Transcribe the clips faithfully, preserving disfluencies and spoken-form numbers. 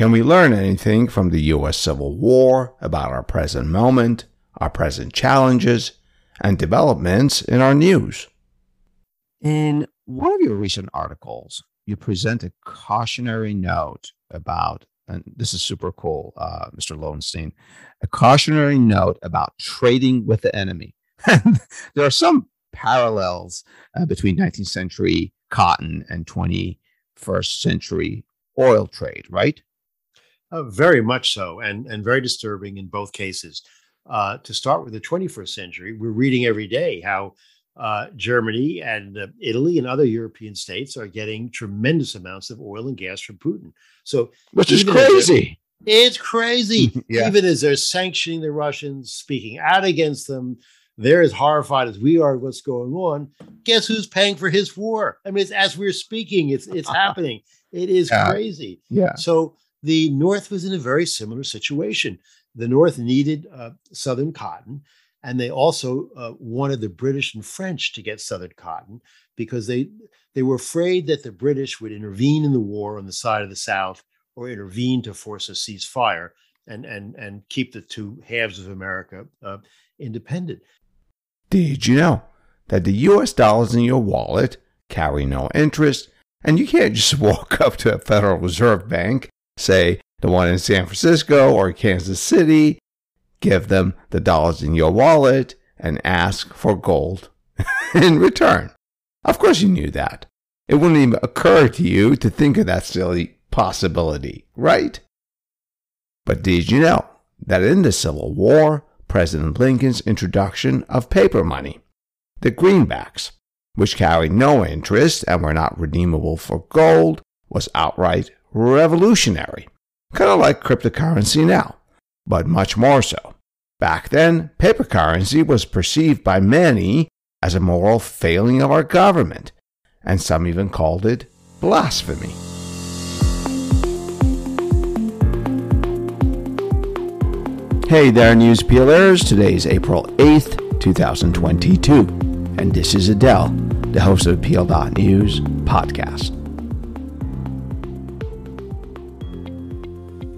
Can we learn anything from the U S. Civil War about our present moment, our present challenges, and developments in our news? In one of your recent articles, you present a cautionary note about, and this is super cool, uh, Mister Lowenstein, a cautionary note about trading with the enemy. There are some parallels uh, between nineteenth century cotton and twenty-first century oil trade, right? Uh, very much so, and, and very disturbing in both cases. Uh, to start with the twenty-first century, we're reading every day how uh, Germany and uh, Italy and other European states are getting tremendous amounts of oil and gas from Putin. So, which is crazy. It's crazy. Yeah. Even as they're sanctioning the Russians, speaking out against them, they're as horrified as we are at what's going on. Guess who's paying for his war? I mean, it's, as we're speaking, it's it's happening. It is yeah. crazy. Yeah. So the North was in a very similar situation. The North needed uh, Southern cotton, and they also uh, wanted the British and French to get Southern cotton because they they were afraid that the British would intervene in the war on the side of the South or intervene to force a ceasefire and and and keep the two halves of America uh, independent. Did you know that the U S dollars in your wallet carry no interest, and you can't just walk up to a Federal Reserve Bank, say the one in San Francisco or Kansas City, give them the dollars in your wallet, and ask for gold in return? Of course you knew that. It wouldn't even occur to you to think of that silly possibility, right? But did you know that in the Civil War, President Lincoln's introduction of paper money, the greenbacks, which carried no interest and were not redeemable for gold, was outright revolutionary, kind of like cryptocurrency now, but much more so. Back then, paper currency was perceived by many as a moral failing of our government, and some even called it blasphemy. Hey there, News Peelers. Today is April eighth, twenty twenty-two, and this is Adele, the host of the Peel dot news podcast.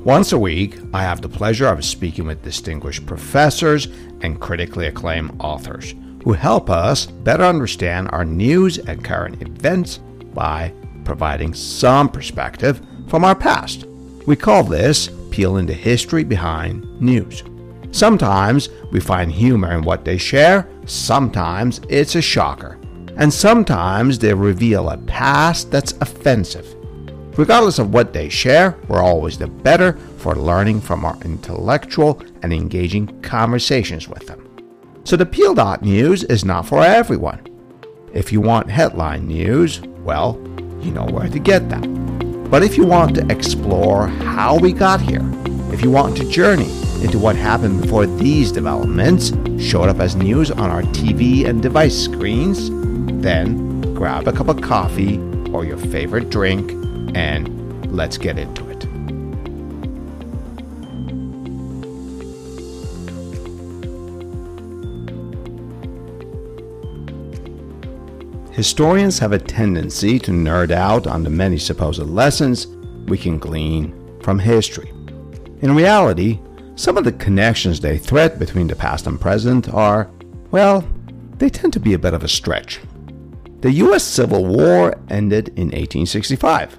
Once a week, I have the pleasure of speaking with distinguished professors and critically acclaimed authors who help us better understand our news and current events by providing some perspective from our past. We call this Peel into History Behind News. Sometimes we find humor in what they share, sometimes it's a shocker, and sometimes they reveal a past that's offensive. Regardless of what they share, we're always the better for learning from our intellectual and engaging conversations with them. So the Peel dot news is not for everyone. If you want headline news, well, you know where to get that. But if you want to explore how we got here, if you want to journey into what happened before these developments showed up as news on our T V and device screens, then grab a cup of coffee or your favorite drink and let's get into it. Historians have a tendency to nerd out on the many supposed lessons we can glean from history. In reality, some of the connections they thread between the past and present are, well, they tend to be a bit of a stretch. The U S. Civil War ended in eighteen sixty-five.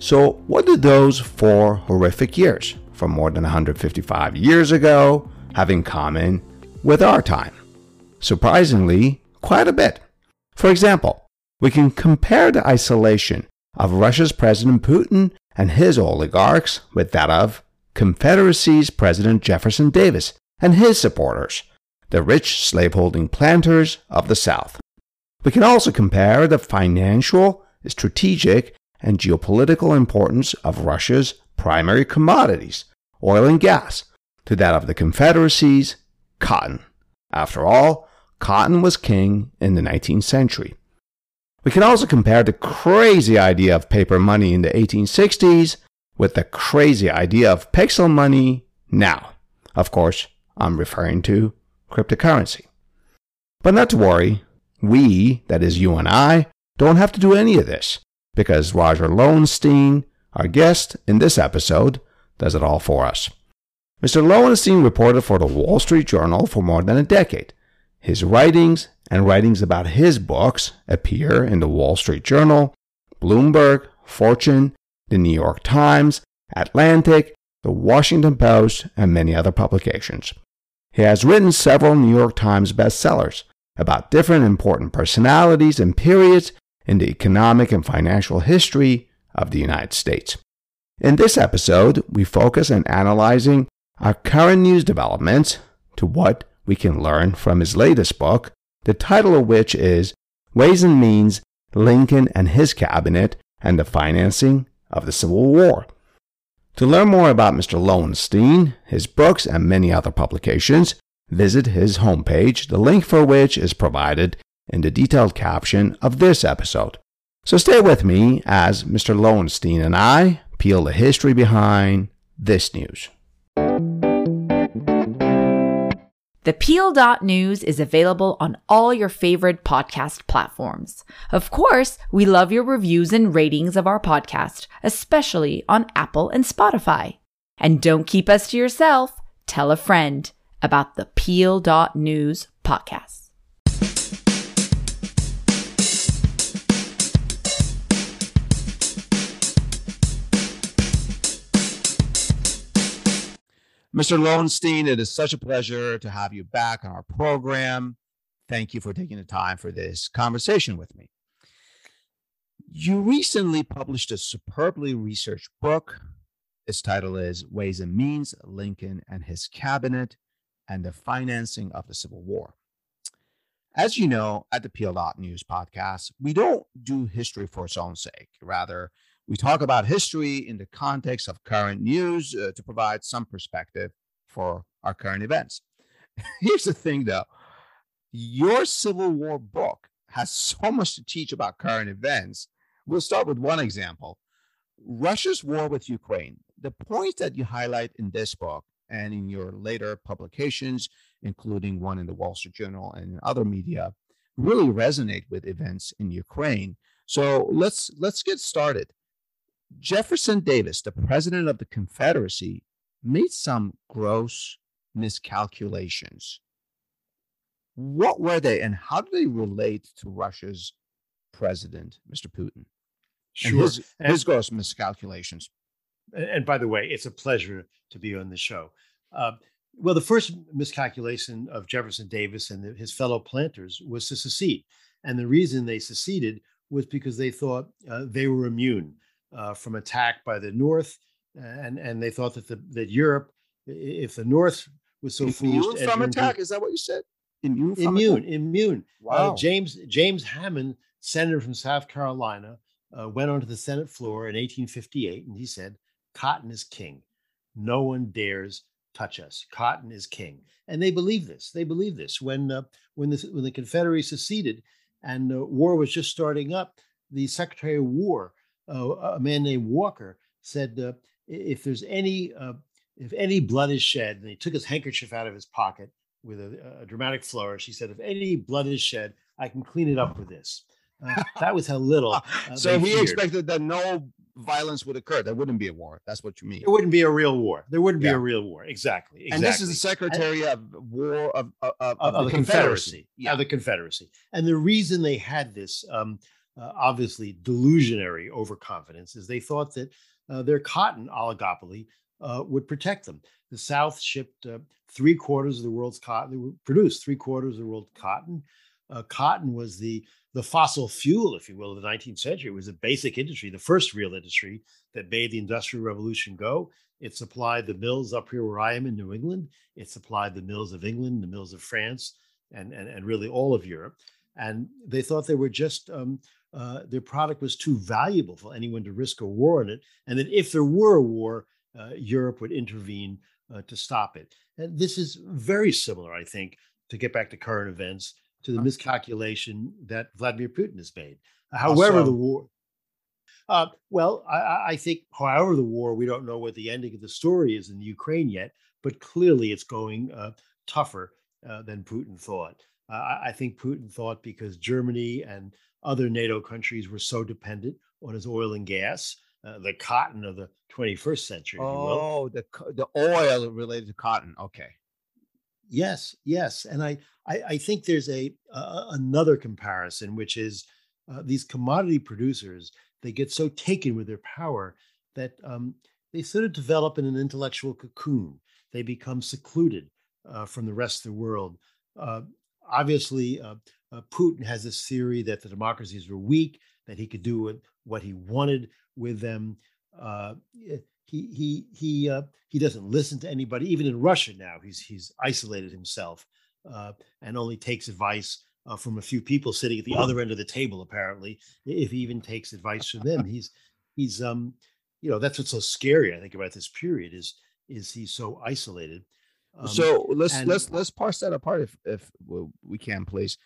So what did those four horrific years, from more than one hundred fifty-five years ago, have in common with our time? Surprisingly, quite a bit. For example, we can compare the isolation of Russia's President Putin and his oligarchs with that of Confederacy's President Jefferson Davis and his supporters, the rich slaveholding planters of the South. We can also compare the financial, strategic, and geopolitical importance of Russia's primary commodities, oil and gas, to that of the Confederacy's cotton. After all, cotton was king in the nineteenth century. We can also compare the crazy idea of paper money in the eighteen sixties with the crazy idea of pixel money now. Of course, I'm referring to cryptocurrency. But not to worry, we, that is you and I, don't have to do any of this, because Roger Lowenstein, Our guest in this episode does it all for us. Mister Lowenstein reported for the Wall Street Journal for more than a decade. His writings and writings about his books appear in the Wall Street Journal, Bloomberg, Fortune, the New York Times, Atlantic, the Washington Post, and many other publications. He has written several New York Times bestsellers about different important personalities and periods in the economic and financial history of the United States. In this episode, we focus on analyzing our current news developments to what we can learn from his latest book, the title of which is Ways and Means: Lincoln and His Cabinet and the Financing of the Civil War. To learn more about Mister Lowenstein, his books, and many other publications, visit his homepage, the link for which is provided in the detailed caption of this episode. So stay with me as Mister Lowenstein and I peel the history behind this news. The Peel dot news is available on all your favorite podcast platforms. Of course, we love your reviews and ratings of our podcast, especially on Apple and Spotify. And don't keep us to yourself. Tell a friend about the Peel dot news podcast. Mister Lowenstein, it is such a pleasure to have you back on our program. Thank you for taking the time for this conversation with me. You recently published a superbly researched book. Its title is Ways and Means: Lincoln and His Cabinet and the Financing of the Civil War. As you know, at the Peel dot news podcast, we don't do history for its own sake. Rather, we talk about history in the context of current news uh, to provide some perspective for our current events. Here's the thing, though. Your Civil War book has so much to teach about current events. We'll start with one example: Russia's war with Ukraine. The points that you highlight in this book and in your later publications, including one in the Wall Street Journal and in other media, really resonate with events in Ukraine. So let's let's get started. Jefferson Davis, the president of the Confederacy, made some gross miscalculations. What were they, and how do they relate to Russia's president, Mister Putin? Sure. And his, and, his gross miscalculations. And by the way, it's a pleasure to be on the show. Uh, well, the first miscalculation of Jefferson Davis and the, his fellow planters was to secede. And the reason they seceded was because they thought uh, they were immune Uh, from attack by the North, and, and they thought that the, that Europe, if the North was so foolish, immune from attack, is that what you said? Immune, from immune, attack? immune. Wow. Uh, James James Hammond, senator from South Carolina, uh, went onto the Senate floor in eighteen fifty-eight, and he said, "Cotton is king. No one dares touch us. Cotton is king." And they believed this. They believed this when uh, when the when the Confederacy seceded, and uh, war was just starting up. The Secretary of War, Uh, a man named Walker, said, uh, if there's any uh, if any blood is shed, and he took his handkerchief out of his pocket with a, a dramatic flourish, he said, if any blood is shed, I can clean it up with this. Uh, that was how little. Uh, so he feared. Expected that no violence would occur. There wouldn't be a war. That's what you mean. There wouldn't be a real war. There wouldn't yeah. be a real war. Exactly. exactly. And this is the Secretary and, of War of, of, of, of, of the, the Confederacy. Confederacy. Yeah. Of the Confederacy. And the reason they had this Um, Uh, obviously delusionary overconfidence is they thought that uh, their cotton oligopoly uh, would protect them. The South shipped uh, three quarters of the world's cotton, they were produced three quarters of the world's cotton. Uh, cotton was the, the fossil fuel, if you will, of the nineteenth century. It was a basic industry, the first real industry that made the Industrial Revolution go. It supplied the mills up here where I am in New England. It supplied the mills of England, the mills of France, and, and, and really all of Europe. And they thought they were just um, Uh, their product was too valuable for anyone to risk a war in it, and that if there were a war, uh, Europe would intervene uh, to stop it. And this is very similar, I think, to get back to current events, to the miscalculation that Vladimir Putin has made. However, also, the war, uh, well, I, I think, however, the war, we don't know what the ending of the story is in the Ukraine yet, but clearly it's going uh, tougher uh, than Putin thought. Uh, I think Putin thought because Germany and other NATO countries were so dependent on his oil and gas uh, the cotton of the twenty-first century. Oh, the the oil related to cotton. Okay. Yes, yes, and I I, I think there's a uh, another comparison, which is uh, these commodity producers. They get so taken with their power that um, they sort of develop in an intellectual cocoon. They become secluded uh, from the rest of the world. Uh, obviously, uh, uh, Putin has this theory that the democracies were weak, that he could do what he wanted with them. Uh, he he he uh, he doesn't listen to anybody. Even in Russia now, he's he's isolated himself uh, and only takes advice uh, from a few people sitting at the other end of the table. Apparently, if he even takes advice from them, he's he's um you know that's what's so scary, I think, about this period is is he's so isolated. Um, so let's and, let's let's parse that apart if if we can, please.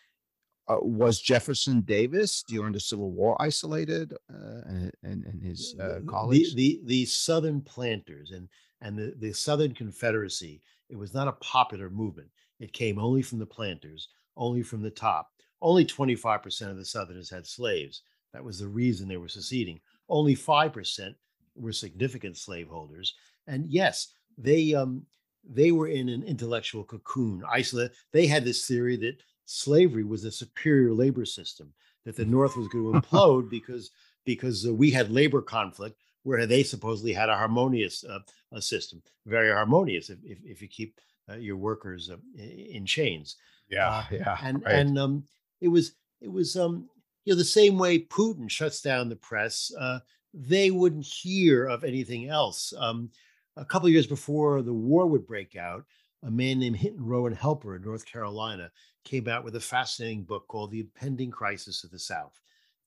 Uh, was Jefferson Davis during the Civil War isolated, uh, and, and and his uh, colleagues? The, the the Southern planters and and the, the Southern Confederacy. It was not a popular movement. It came only from the planters, only from the top. Only twenty-five percent of the Southerners had slaves. That was the reason they were seceding. Only five percent were significant slaveholders. And yes, they um they were in an intellectual cocoon, isolated. They had this theory that slavery was a superior labor system, that the North was going to implode because because uh, we had labor conflict, where they supposedly had a harmonious uh, a system, very harmonious if if, if you keep uh, your workers uh, in chains. Yeah, uh, yeah, and right. and um, it was it was um, you know the same way Putin shuts down the press, uh, they wouldn't hear of anything else. Um, a couple of years before the war would break out, a man named Hinton Rowan Helper in North Carolina came out with a fascinating book called The Impending Crisis of the South.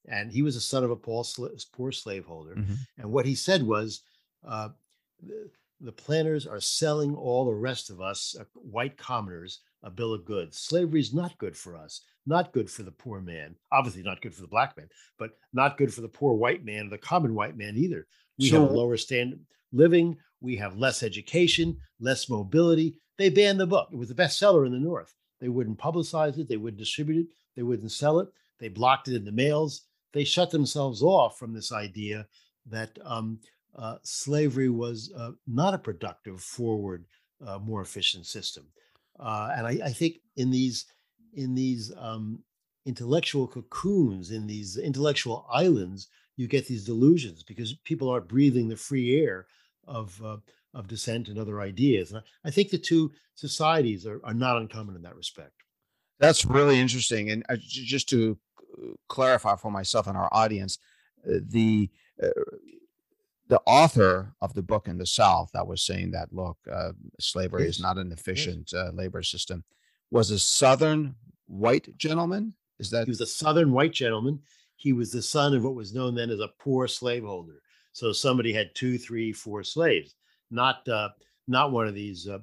And he was the son of a poor, poor slaveholder. Mm-hmm. And what he said was, uh, the, the planters are selling all the rest of us, uh, white commoners, a bill of goods. Slavery is not good for us, not good for the poor man, obviously not good for the black man, but not good for the poor white man, or the common white man either. We so- have a lower standard living. We have less education, less mobility. They banned the book. It was the bestseller in the North. They wouldn't publicize it. They wouldn't distribute it. They wouldn't sell it. They blocked it in the mails. They shut themselves off from this idea that um, uh, slavery was uh, not a productive, forward, uh, more efficient system. Uh, and I, I think in these in these um, intellectual cocoons, in these intellectual islands, you get these delusions because people aren't breathing the free air of uh, of dissent and other ideas. And I think the two societies are, are not uncommon in that respect. That's really interesting. And uh, j- just to clarify for myself and our audience, uh, the uh, the author of the book in the South that was saying that, look, uh, slavery yes. is not an efficient yes. uh, labor system was a Southern white gentleman? Is that He was a Southern white gentleman. He was the son of what was known then as a poor slaveholder. So somebody had two, three, four slaves, not uh, not one of these, uh,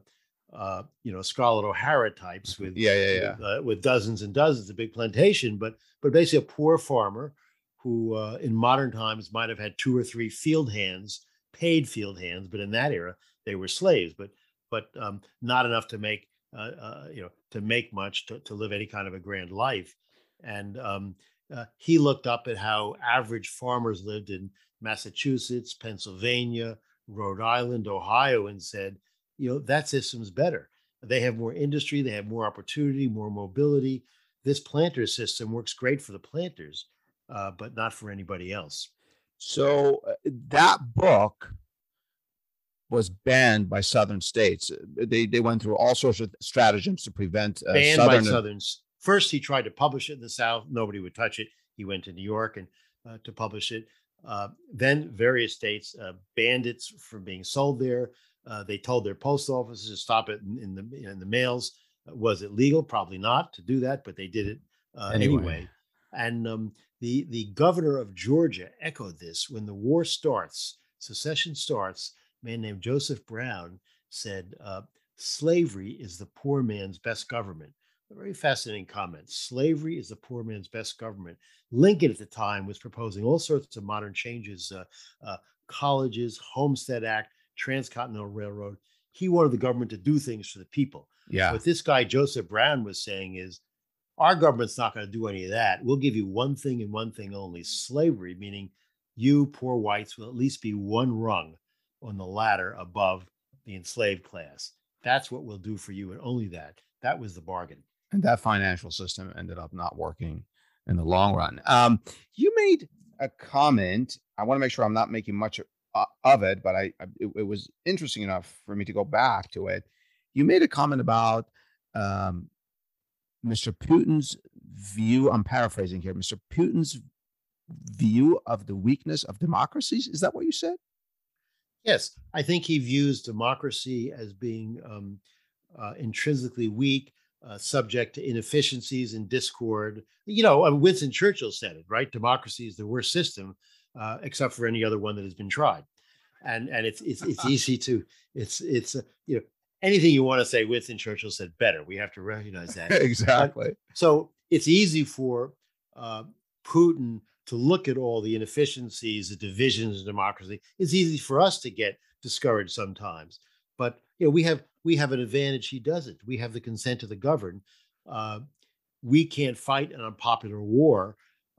uh, you know, Scarlett O'Hara types with yeah, yeah, yeah. With, uh, with dozens and dozens, a big plantation, but but basically a poor farmer who uh, in modern times might have had two or three field hands, paid field hands, but in that era they were slaves, but but um, not enough to make uh, uh, you know to make much to, to live any kind of a grand life, and um, uh, he looked up at how average farmers lived in Massachusetts, Pennsylvania, Rhode Island, Ohio, and said, you know, that system's better. They have more industry, they have more opportunity, more mobility. This planter system works great for the planters, uh, but not for anybody else. So uh, that book was banned by Southern states. They they went through all sorts of stratagems to prevent uh, banned Southern- by Southerns. First, he tried to publish it in the South. Nobody would touch it. He went to New York and uh, to publish it. Uh, then various states uh, banned it from being sold there. Uh, they told their post offices to stop it in, in the in the mails. Was it legal? Probably not to do that, but they did it uh, anyway. anyway. And um, the the governor of Georgia echoed this when the war starts, secession starts. A man named Joseph Brown said, uh, "Slavery is the poor man's best government." A very fascinating comment. Slavery is the poor man's best government. Lincoln at the time was proposing all sorts of modern changes, uh, uh, colleges, Homestead Act, Transcontinental Railroad. He wanted the government to do things for the people. Yeah. What this guy, Joseph Brown, was saying is, our government's not going to do any of that. We'll give you one thing and one thing only, slavery, meaning you poor whites will at least be one rung on the ladder above the enslaved class. That's what we'll do for you, and only that. That was the bargain. And that financial system ended up not working in the long run. Um, you made a comment. I want to make sure I'm not making much of it, but I, I it, it was interesting enough for me to go back to it. You made a comment about um, Mister Putin's view. I'm paraphrasing here. Mister Putin's view of the weakness of democracies. Is that what you said? Yes, I think he views democracy as being um, uh, intrinsically weak, uh, subject to inefficiencies and discord. You know, I mean, Winston Churchill said it, right? Democracy is the worst system, uh, except for any other one that has been tried. And and it's it's, it's easy to it's it's uh, you know, anything you want to say, Winston Churchill said better. We have to recognize that. Exactly. But, so it's easy for uh, Putin to look at all the inefficiencies, the divisions in democracy. It's easy for us to get discouraged sometimes, but you know, we have we have an advantage. He doesn't. We have the consent of the governed. Uh, we can't fight an unpopular war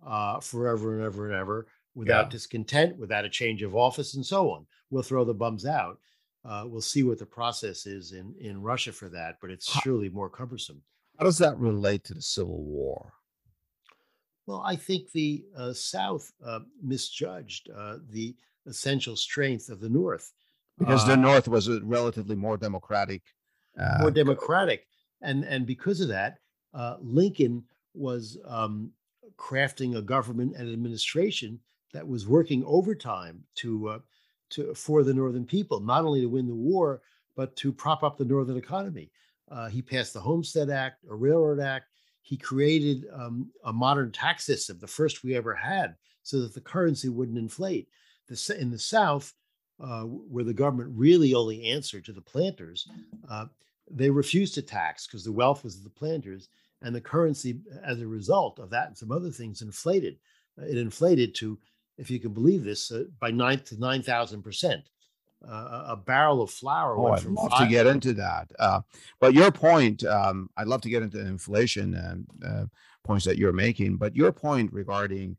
uh, forever and ever and ever without yeah. discontent, without a change of office, and so on. We'll throw the bums out. Uh, we'll see what the process is in in Russia for that, but it's surely more cumbersome. How does that relate to the Civil War? Well, I think the uh, South uh, misjudged uh, the essential strength of the North. Because the uh, North was a relatively more democratic. Uh, more democratic. And, and because of that, uh, Lincoln was um, crafting a government and administration that was working overtime to, uh, to, for the Northern people, not only to win the war, but to prop up the Northern economy. Uh, he passed the Homestead Act, a Railroad Act. He created um, a modern tax system, the first we ever had, so that the currency wouldn't inflate. The, in the South, uh, where the government really only answered to the planters, uh, they refused to tax because the wealth was of the planters, and the currency, as a result of that and some other things, inflated. It inflated to, if you can believe this, uh, by nine to nine thousand percent. Uh, a barrel of flour. Oh, I'd love five. to get into that. Uh, but your point, um, I'd love to get into inflation and uh, points that you're making, but your point regarding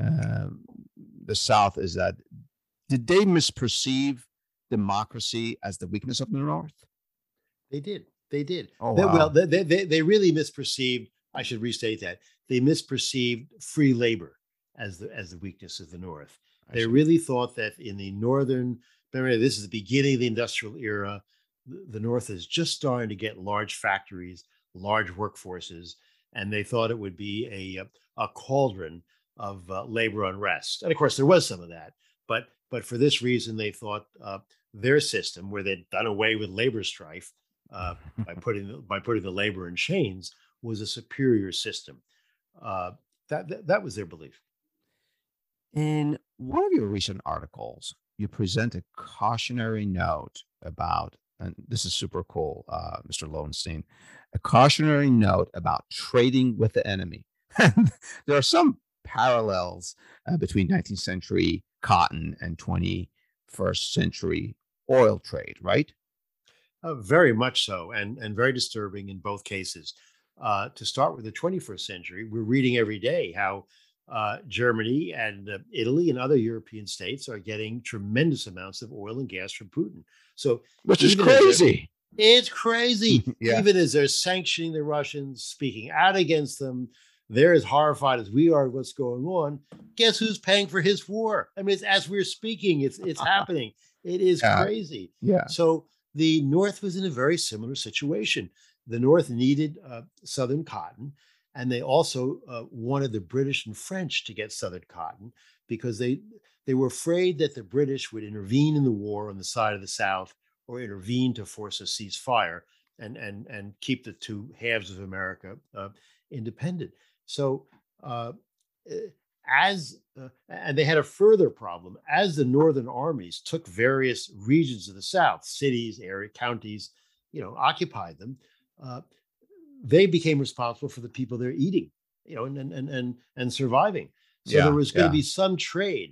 uh, the South is that, did they misperceive democracy as the weakness of the North? They did. They did. Oh, they, wow. Well, they, they, they really misperceived, I should restate that, they misperceived free labor as the, as the weakness of the North. I they see. really thought that in the Northern Remember, this is the beginning of the industrial era. The North is just starting to get large factories, large workforces, and they thought it would be a, a cauldron of uh, labor unrest. And of course, there was some of that. But but for this reason, they thought uh, their system, where they'd done away with labor strife uh, by putting by putting the labor in chains, was a superior system. Uh, that, that that was their belief. In one of your recent articles, you present a cautionary note about, and this is super cool, uh, Mister Lowenstein, a cautionary note about trading with the enemy. There are some parallels uh, between nineteenth century cotton and twenty-first century oil trade, right? Uh, very much so, and, and very disturbing in both cases. Uh, to start with the twenty-first century, we're reading every day how Uh, Germany and uh, Italy and other European states are getting tremendous amounts of oil and gas from Putin. So, which is crazy. It's crazy. yeah. Even as they're sanctioning the Russians, speaking out against them, they're as horrified as we are at what's going on. Guess who's paying for his war? I mean, it's, as we're speaking, it's it's happening. It is uh, crazy. Yeah. So the North was in a very similar situation. The North needed uh, Southern cotton. And they also uh, wanted the British and French to get Southern cotton because they they were afraid that the British would intervene in the war on the side of the South, or intervene to force a ceasefire and and and keep the two halves of America uh, independent. So uh, as uh, and they had a further problem as the Northern armies took various regions of the South, cities, area, counties, you know, occupied them. Uh, They became responsible for the people they're eating, you know, and and and and surviving. So yeah, there was going yeah. to be some trade.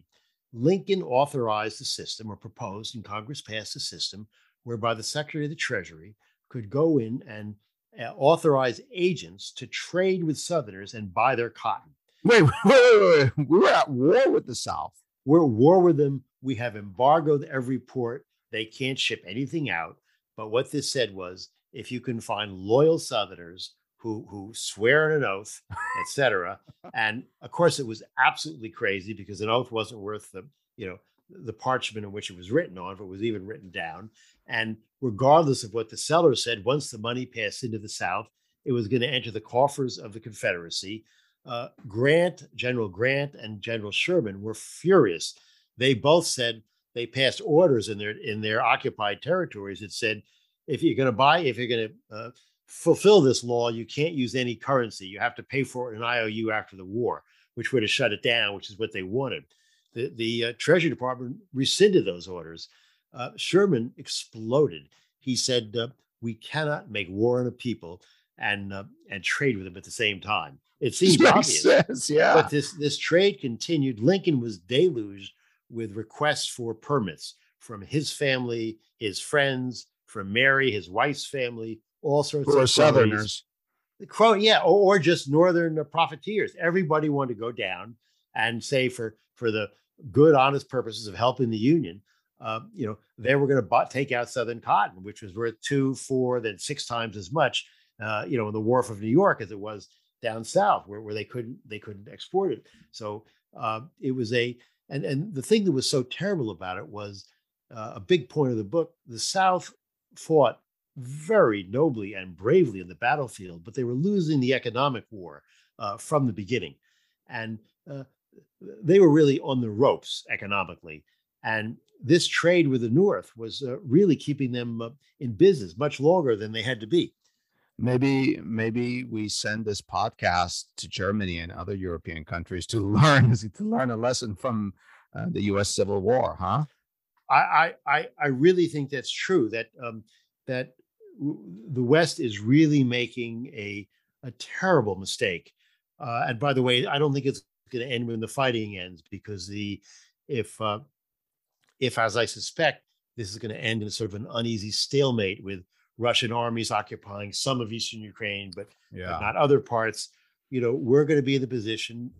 Lincoln authorized the system, or proposed, and Congress passed a system whereby the Secretary of the Treasury could go in and uh, authorize agents to trade with Southerners and buy their cotton. Wait, wait, wait, wait! We were at war with the South. We're at war with them. We have embargoed every port. They can't ship anything out. But what this said was, if you can find loyal Southerners who who swear an oath, et cetera. And of course, it was absolutely crazy because an oath wasn't worth the, you know, the parchment in which it was written on, if it was even written down. And regardless of what the seller said, once the money passed into the South, it was going to enter the coffers of the Confederacy. Uh, Grant, General Grant and General Sherman were furious. They both said they passed orders in their in their occupied territories that said, if you're going to buy, if you're going to uh, fulfill this law, you can't use any currency. You have to pay for it in an I O U after the war, which would have shut it down, which is what they wanted. The, the uh, Treasury Department rescinded those orders. Uh, Sherman exploded. He said, uh, we cannot make war on a people and uh, and trade with them at the same time. It seems obvious, sense, yeah. But this, this trade continued. Lincoln was deluged with requests for permits from his family, his friends, from Mary, his wife's family, all sorts of families. Southerners. The crow, yeah, or, or just Northern uh, profiteers. Everybody wanted to go down and say for, for the good, honest purposes of helping the Union, uh, you know, they were going to take out Southern cotton, which was worth two, four, then six times as much, uh, you know, in the wharf of New York as it was down south, where, where they couldn't they couldn't export it. So uh, it was a and and the thing that was so terrible about it was uh, a big point of the book. The South fought very nobly and bravely in the battlefield, but they were losing the economic war uh, from the beginning, and uh, they were really on the ropes economically. And this trade with the North was uh, really keeping them uh, in business much longer than they had to be. Maybe maybe we send this podcast to Germany and other European countries to learn to learn a lesson from uh, the U S. Civil War, huh? I I I really think that's true. That um, that w- the West is really making a a terrible mistake. Uh, and by the way, I don't think it's going to end when the fighting ends, because the if uh, if as I suspect, this is going to end in sort of an uneasy stalemate with Russian armies occupying some of eastern Ukraine, but, yeah. but not other parts. You know, we're going to be in the position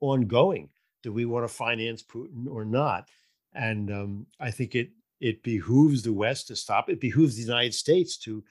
ongoing. Do we want to finance Putin or not? And um, I think it it behooves the West to stop. It behooves the United States to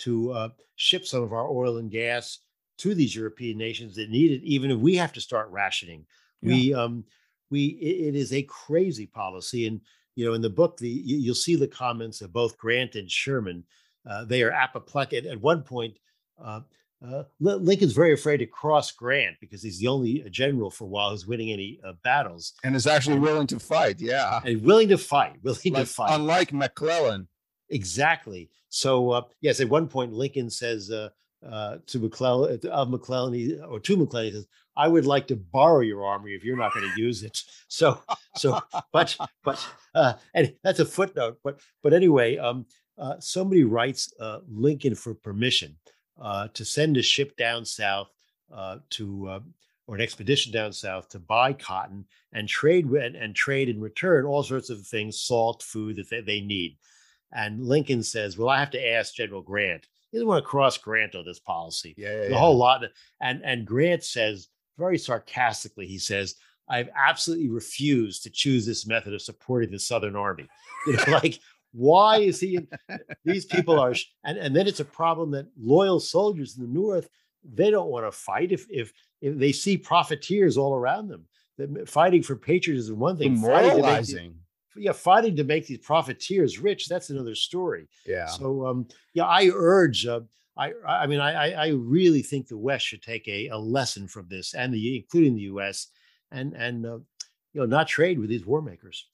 to uh, ship some of our oil and gas to these European nations that need it, even if we have to start rationing. Yeah. We um we it, it is a crazy policy, and you know, in the book, the you, you'll see the comments of both Grant and Sherman. Uh, they are apoplectic. At, at one point, uh, uh, Lincoln's very afraid to cross Grant because he's the only general for a while who's winning any uh, battles. And is actually and, willing to fight, yeah. And willing to fight, willing like, to fight. Unlike McClellan. Exactly. So, uh, yes, at one point, Lincoln says uh, uh, to McClellan, of McClellan, he, or to McClellan, he says, I would like to borrow your armory if you're not going to use it. So, so, but, but, uh, and that's a footnote. But, but anyway, um, Uh, somebody writes uh, Lincoln for permission uh, to send a ship down south uh, to, uh, or an expedition down south to buy cotton and trade and, and trade in return all sorts of things, salt, food that they, they need. And Lincoln says, "Well, I have to ask General Grant. He doesn't want to cross Grant on this policy. Yeah, yeah, the yeah. whole lot." And and Grant says, very sarcastically, he says, "I've absolutely refused to choose this method of supporting the Southern Army." You know, like. Why is he? These people are, and, and then it's a problem that loyal soldiers in the North, they don't want to fight if if, if they see profiteers all around them. That fighting for patriots is one thing. Moralizing, yeah, fighting to make these profiteers rich—that's another story. Yeah. So, um, yeah, I urge. Uh, I, I mean, I, I really think the West should take a, a lesson from this, and the including the U S and and uh, you know, not trade with these war makers.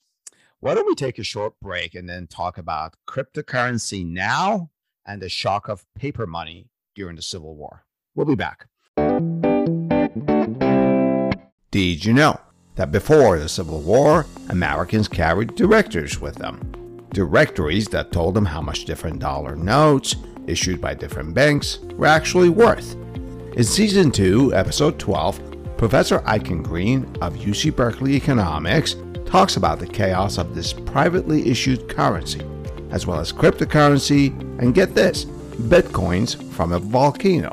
Why don't we take a short break and then talk about cryptocurrency now and the shock of paper money during the Civil War? We'll be back. Did you know that before the Civil War, Americans carried directories with them? Directories that told them how much different dollar notes issued by different banks were actually worth. In Season two, Episode twelve, Professor Aitken Green of U C Berkeley Economics talks about the chaos of this privately issued currency, as well as cryptocurrency, and get this, Bitcoins from a volcano.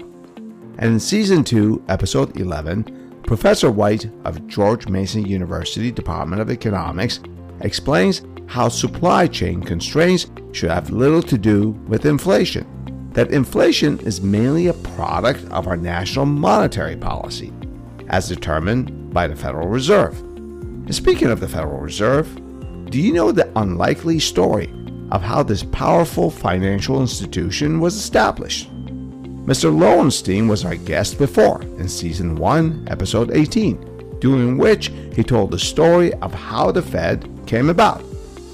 And in Season two, Episode eleven, Professor White of George Mason University Department of Economics explains how supply chain constraints should have little to do with inflation, that inflation is mainly a product of our national monetary policy, as determined by the Federal Reserve. And speaking of the Federal Reserve, do you know the unlikely story of how this powerful financial institution was established? Mister Lowenstein was our guest before in Season one, Episode eighteen, during which he told the story of how the Fed came about.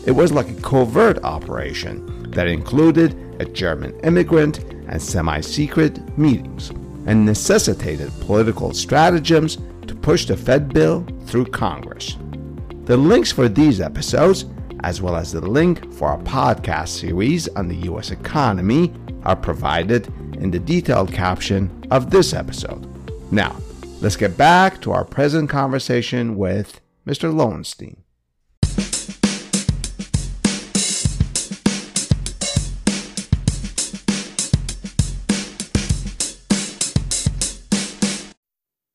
It was like a covert operation that included a German immigrant and semi-secret meetings, and necessitated political stratagems to push the Fed bill through Congress. The links for these episodes, as well as the link for our podcast series on the U S economy, are provided in the detailed caption of this episode. Now, let's get back to our present conversation with Mister Lowenstein.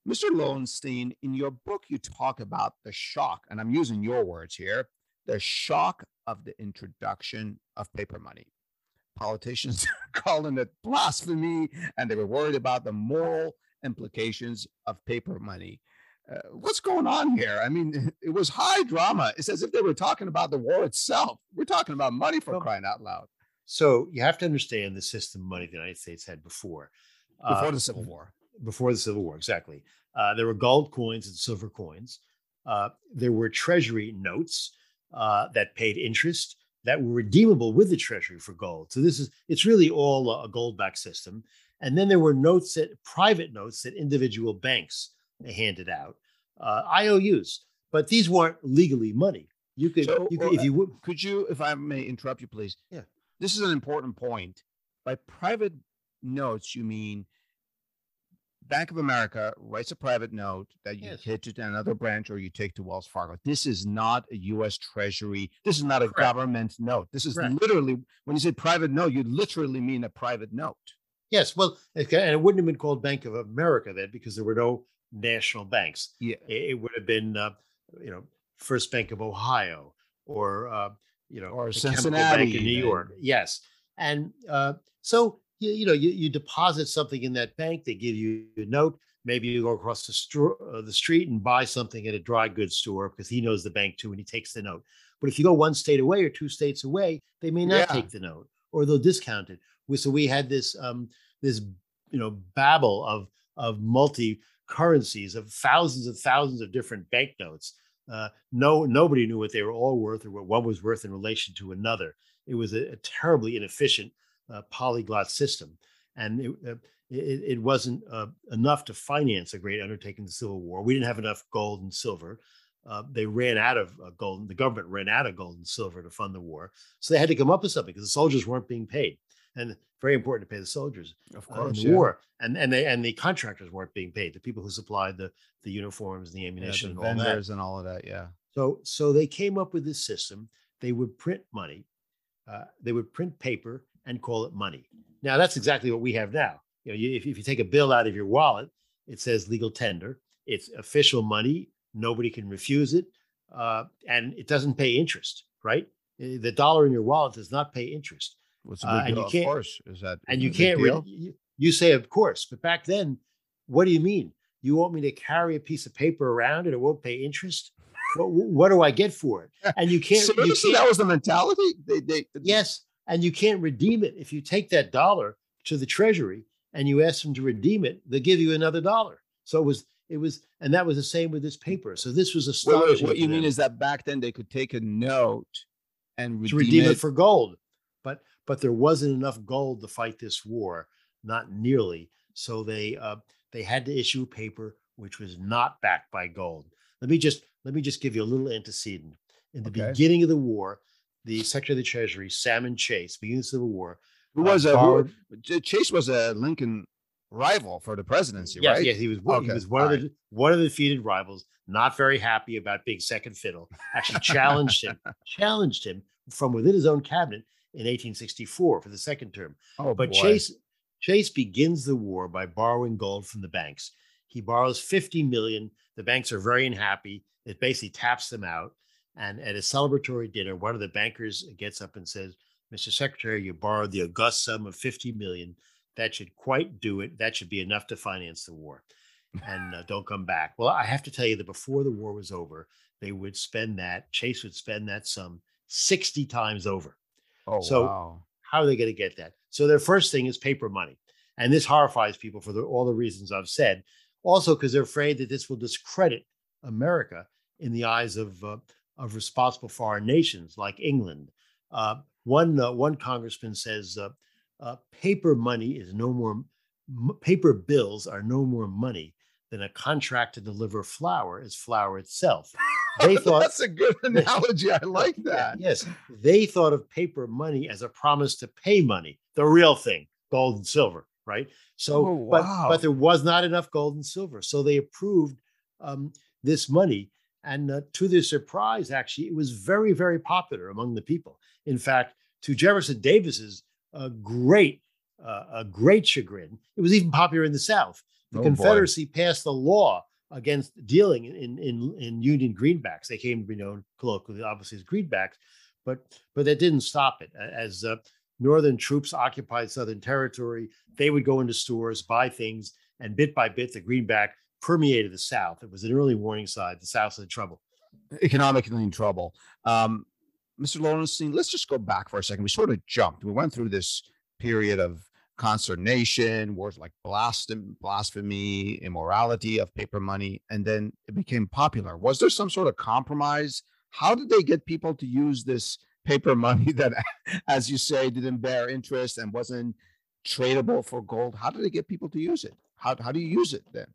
Mister Lowenstein, in your book, you talk about the shock, and I'm using your words here, the shock of the introduction of paper money. Politicians calling it blasphemy, and they were worried about the moral implications of paper money. Uh, what's going on here? I mean, it was high drama. It's as if they were talking about the war itself. We're talking about money, for crying out loud. So you have to understand the system of money the United States had before. Before uh, the Civil War. Before the Civil War, exactly. Uh, there were gold coins and silver coins. Uh, there were treasury notes uh, that paid interest that were redeemable with the treasury for gold. So this is, it's really all a gold-backed system. And then there were notes that, private notes that individual banks handed out, uh, I O Us. But these weren't legally money. You could, so, you could if you would. Could you, if I may interrupt you, please? Yeah. This is an important point. By private notes, you mean Bank of America writes a private note that you yes. hit to another branch or you take to Wells Fargo. This is not a U S Treasury. This is not a Correct. government note. This is Correct. literally, when you say private note, you literally mean a private note. Yes. Well, and it wouldn't have been called Bank of America then because there were no national banks. Yeah. It would have been, uh, you know, First Bank of Ohio or, uh, you know, or Cincinnati Bank in New York. Yes. And uh, so You, you know, you, you deposit something in that bank, they give you a note. Maybe you go across the, stro- uh, the street and buy something at a dry goods store because he knows the bank too and he takes the note. But if you go one state away or two states away, they may not yeah. take the note or they'll discount it. So we had this, um, this you know, babble of, of multi-currencies, of thousands and thousands of different banknotes. Uh, no, nobody knew what they were all worth or what one was worth in relation to another. It was a, a terribly inefficient Uh, polyglot system, and it, uh, it, it wasn't uh, enough to finance a great undertaking, the Civil War. We didn't have enough gold and silver. Uh, they ran out of uh, gold. The government ran out of gold and silver to fund the war, so they had to come up with something because the soldiers weren't being paid, and very important to pay the soldiers of course, uh, in the yeah. war, and and they and the contractors weren't being paid, the people who supplied the the uniforms and the ammunition, yeah, the and all vendors that and all of that. Yeah. So so they came up with this system. They would print money. Uh, they would print paper and call it money. Now, that's exactly what we have now. You know, you, if, if you take a bill out of your wallet, it says legal tender. It's official money. Nobody can refuse it. Uh, and it doesn't pay interest, right? The dollar in your wallet does not pay interest. What's a big uh, deal, of course. Is that and you can't, re- you, you say, of course. But back then, what do you mean? You want me to carry a piece of paper around and it won't pay interest? what, what do I get for it? And you can't. So you can't. That was the mentality? They, they, yes. And you can't redeem it. If you take that dollar to the treasury and you ask them to redeem it, they'll give you another dollar. So it was, it was, and that was the same with this paper. So this was astonishing. Wait, wait, what you mean is that back then they could take a note and redeem, redeem it. it for gold, but but there wasn't enough gold to fight this war, not nearly. So they uh, they had to issue paper which was not backed by gold. Let me just let me just give you a little antecedent. In the okay. beginning of the war, the Secretary of the Treasury, Salmon Chase, beginning of the Civil War. Who was uh, a borrowed, who, Chase was a Lincoln rival for the presidency, yes, right? Yeah, he was, okay. he was one, of the, right. one of the defeated rivals, not very happy about being second fiddle, actually challenged him, challenged him from within his own cabinet in eighteen sixty-four for the second term. Oh, but boy. Chase Chase begins the war by borrowing gold from the banks. He borrows fifty million dollars. The banks are very unhappy. It basically taps them out. And at a celebratory dinner, one of the bankers gets up and says, "Mister Secretary, you borrowed the august sum of fifty million dollars. That should quite do it. That should be enough to finance the war. And uh, don't come back." Well, I have to tell you that before the war was over, they would spend that, Chase would spend that sum sixty times over. Oh, so wow. How are they going to get that? So their first thing is paper money. And this horrifies people for the, all the reasons I've said. Also, because they're afraid that this will discredit America in the eyes of uh, of responsible foreign nations like England. Uh, one uh, one congressman says, uh, uh, "Paper money is no more. M- paper bills are no more money than a contract to deliver flour is flour itself." They thought that's a good analogy. I like that. Yes, they thought of paper money as a promise to pay money, the real thing, gold and silver, right? So, oh, wow. but, but there was not enough gold and silver, so they approved um, this money. And uh, to their surprise, actually, it was very, very popular among the people. In fact, to Jefferson Davis's uh, great, uh, a great chagrin, it was even popular in the South. The oh, Confederacy boy. passed the law against dealing in, in, in Union greenbacks. They came to be known colloquially, obviously, as greenbacks, but but that didn't stop it. As uh, Northern troops occupied Southern territory, they would go into stores, buy things, and bit by bit, the greenback permeated the South. It was an early warning sign. The South's in trouble. Economically in trouble. Um, Mister Lowenstein, let's just go back for a second. We sort of jumped. We went through this period of consternation, words like blasphemy, immorality of paper money, and then it became popular. Was there some sort of compromise? How did they get people to use this paper money that, as you say, didn't bear interest and wasn't tradable for gold? How did they get people to use it? How, how do you use it then?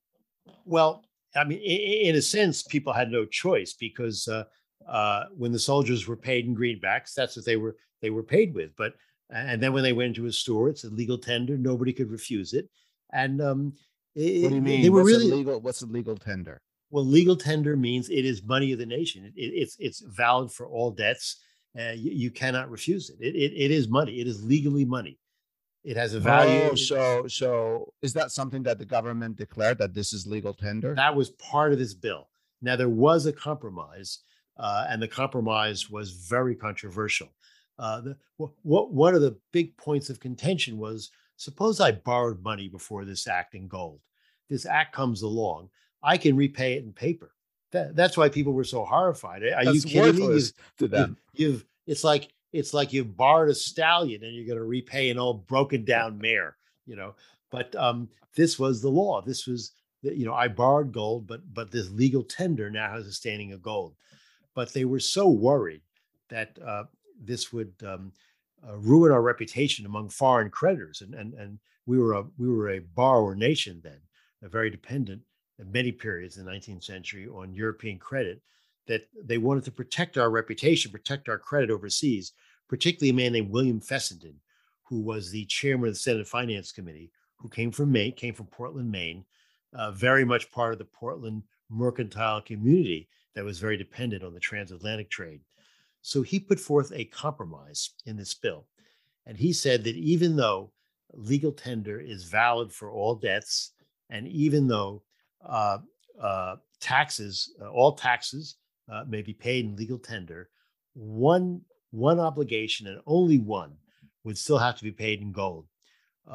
Well, I mean, in a sense, people had no choice because uh, uh, when the soldiers were paid in greenbacks, that's what they were they were paid with. But and then when they went into a store, it's a legal tender. Nobody could refuse it. And um, it, what do you mean? They were what's really a legal. What's a legal tender? Well, legal tender means it is money of the nation. It, it, it's it's valid for all debts. Uh, you, you cannot refuse it. It, it. It is money. It is legally money. It has a value. Oh, so, so is that something that the government declared, that this is legal tender? That was part of this bill. Now, there was a compromise, uh, and the compromise was very controversial. Uh, the, w- w- one of the big points of contention was, suppose I borrowed money before this act in gold. This act comes along. I can repay it in paper. That, that's why people were so horrified. Are that's you kidding me? You've, to them. You've, you've, it's like... It's like you borrowed a stallion and you're going to repay an old broken down mare, you know. But um, this was the law. This was, you know, I borrowed gold, but but this legal tender now has a standing of gold. But they were so worried that uh, this would um, uh, ruin our reputation among foreign creditors, and and and we were a we were a borrower nation then, a very dependent in many periods in the nineteenth century on European credit. That they wanted to protect our reputation, protect our credit overseas, particularly a man named William Fessenden, who was the chairman of the Senate Finance Committee, who came from Maine, came from Portland, Maine, uh, very much part of the Portland mercantile community that was very dependent on the transatlantic trade. So he put forth a compromise in this bill. And he said that even though legal tender is valid for all debts, and even though uh, uh, taxes, uh, all taxes, Uh, may be paid in legal tender, one one obligation and only one would still have to be paid in gold.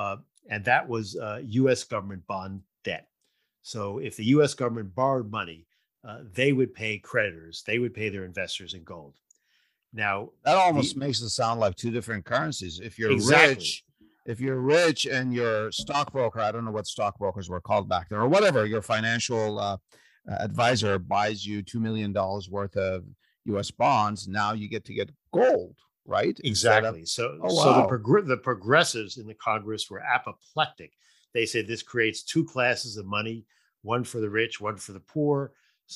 Uh, and that was uh, U S government bond debt. So if the U S government borrowed money, uh, they would pay creditors, they would pay their investors in gold. Now, that almost the, makes it sound like two different currencies. If you're exactly. rich, if you're rich and your stockbroker, I don't know what stockbrokers were called back there, or whatever, your financial uh, Uh, advisor buys you two million dollars worth of U S bonds, now you get to get gold, right? Exactly. Of, so oh, wow. so the, prog- the progressives in the Congress were apoplectic. They said this creates two classes of money, one for the rich, one for the poor.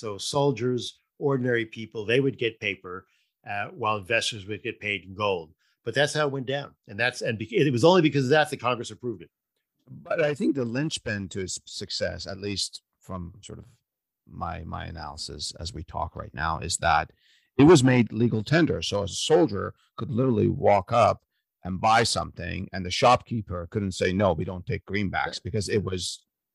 So soldiers, ordinary people, they would get paper uh, while investors would get paid in gold. But that's how it went down. And that's and be- it was only because of that that Congress approved it. But I think the linchpin to its success, at least from sort of my my analysis as we talk right now, is that it was made legal tender. So a soldier could literally walk up and buy something, and the shopkeeper couldn't say, no, we don't take greenbacks, because it was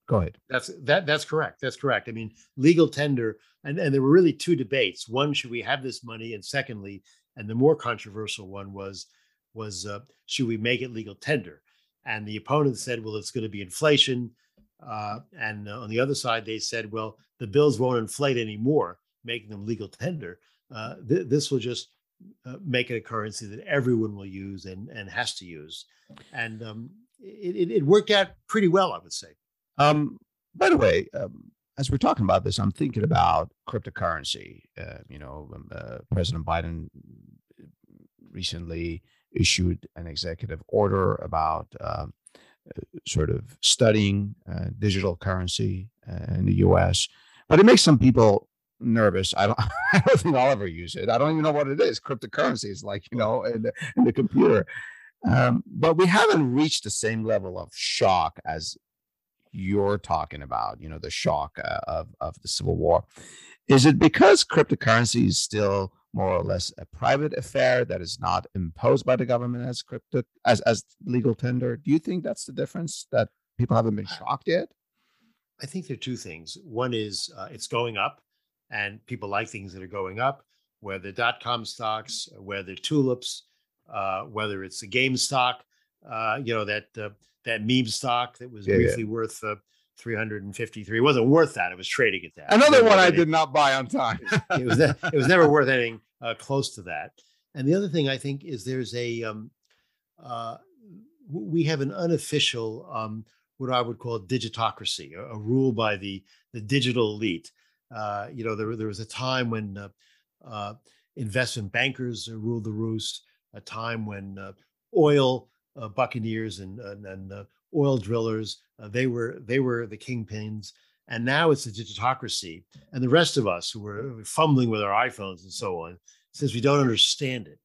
Go ahead. That's that. That's correct. That's correct. I mean, legal tender, and, and there were really two debates. One, should we have this money? And secondly, and the more controversial one was, was uh, should we make it legal tender? And the opponents said, well, it's going to be inflation. Uh, and uh, on the other side, they said, well, the bills won't inflate anymore, making them legal tender. Uh, th- this will just uh, make it a currency that everyone will use and, and has to use. And um, it, it, it worked out pretty well, I would say. Um, by the way, um, as we're talking about this, I'm thinking about cryptocurrency. Uh, you know, uh, President Biden recently issued an executive order about uh, sort of studying uh, digital currency uh, in the U S, but it makes some people nervous. I don't, I don't think I'll ever use it. I don't even know what it is. Cryptocurrency is like, you know, in the, in the computer. Um, but we haven't reached the same level of shock as you're talking about, you know, the shock uh, of, of the Civil War. Is it because cryptocurrency is still more or less a private affair that is not imposed by the government as crypto as, as legal tender? Do you think that's the difference, that people haven't been shocked yet? I think there are two things. One is uh, it's going up, and people like things that are going up, whether dot-com stocks, whether tulips, uh, whether it's a game stock, uh, you know, that uh, that meme stock that was yeah, briefly yeah. worth uh, three hundred fifty-three. It wasn't worth that. It was trading at that. Another one I did not buy on time. it, was that, it was never worth anything uh, close to that. And the other thing I think is there's a, um, uh, we have an unofficial, um, what I would call digitocracy, a, a rule by the, the digital elite. Uh, you know, there, there was a time when uh, uh, investment bankers ruled the roost, a time when uh, oil uh, buccaneers and, and, and uh, oil drillers, uh, they were they were the kingpins. And now it's a digitocracy. And the rest of us who are fumbling with our iPhones and so on, since we don't understand it,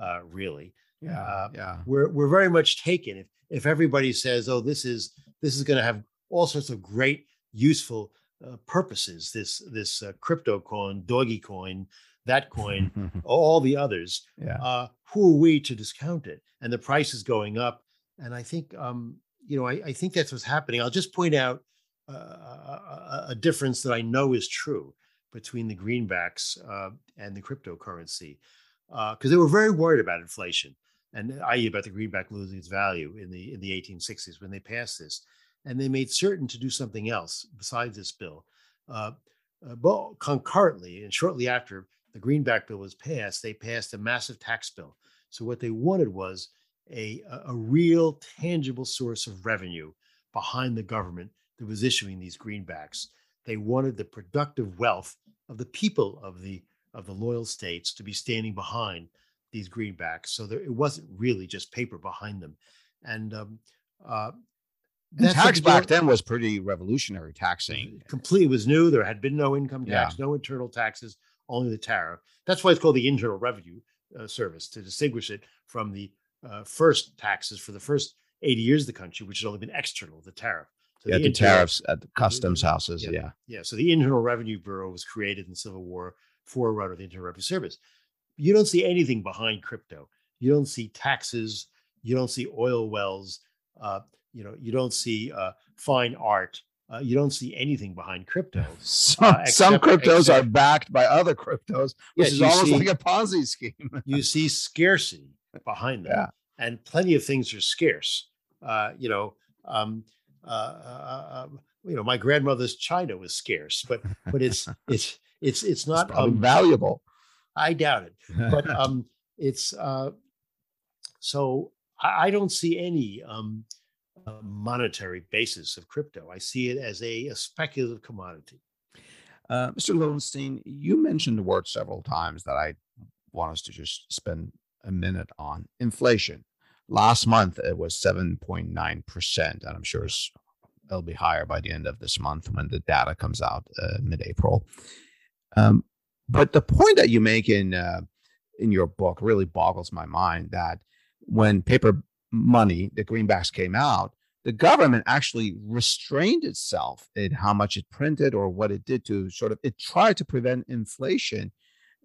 uh, really, yeah, uh, yeah. we're we're very much taken. If if everybody says, oh, this is this is going to have all sorts of great, useful Uh, purposes, this this uh, crypto coin, doggy coin, that coin, all the others, yeah. uh, who are we to discount it? And the price is going up. And I think, um, you know, I, I think that's what's happening. I'll just point out uh, a, a difference that I know is true between the greenbacks uh, and the cryptocurrency, because uh, they were very worried about inflation, and that is about the greenback losing its value in the in the eighteen sixties when they passed this. And they made certain to do something else besides this bill. Uh, uh, but concurrently, and shortly after the Greenback bill was passed, they passed a massive tax bill. So what they wanted was a, a real tangible source of revenue behind the government that was issuing these greenbacks. They wanted the productive wealth of the people of the, of the loyal states to be standing behind these greenbacks. So there, it wasn't really just paper behind them. And um, uh, That's tax back then was pretty revolutionary. Taxing completely was new. There had been no income tax, yeah. no internal taxes, only the tariff. That's why it's called the Internal Revenue uh, Service, to distinguish it from the uh, first taxes for the first eighty years of the country, which had only been external, the tariff. So yeah, the, the internal, tariffs at the customs houses. Yeah, yeah. Yeah. So the Internal Revenue Bureau was created in the Civil War, forerunner of the Internal Revenue Service. You don't see anything behind crypto. You don't see taxes. You don't see oil wells. Uh, You know, you don't see uh, fine art. Uh, you don't see anything behind crypto. Some, uh, except, some cryptos except, are backed by other cryptos, which yes, is almost see, like a Ponzi scheme. You see scarcity behind them, yeah. and plenty of things are scarce. Uh, you know, um, uh, uh, you know, my grandmother's china was scarce, but but it's it's it's it's not it's um, valuable. I doubt it, but um, it's uh, so I, I don't see any. Um, A monetary basis of crypto. I see it as a, a speculative commodity. Uh, Mister Lowenstein, you mentioned the word several times that I want us to just spend a minute on: inflation. Last month, it was seven point nine percent, and I'm sure it'll be higher by the end of this month when the data comes out uh, mid-April. Um, but the point that you make in uh, in your book really boggles my mind, that when paper money, the greenbacks came out, the government actually restrained itself in how much it printed or what it did to sort of, it tried to prevent inflation.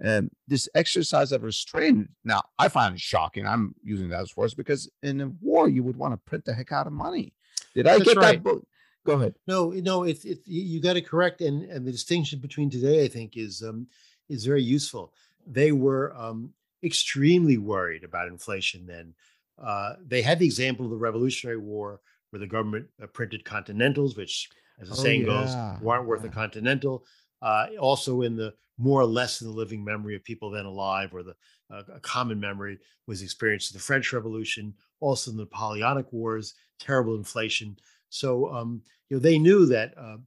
Um, this exercise of restraint, now I find it shocking. I'm using that as force because in a war, you would want to print the heck out of money. Did I That's get right. that book? Go ahead. No, no, it's it's you got it correct, and and the distinction between today, I think, is um is very useful. They were um extremely worried about inflation then. Uh, they had the example of the Revolutionary War, where the government uh, printed Continentals, which, as the oh, saying yeah. goes, weren't worth yeah. a Continental. Uh, also, in the more or less in the living memory of people then alive, or the uh, a common memory was the experience of the French Revolution, also in the Napoleonic Wars, terrible inflation. So um, you know, they knew that uh,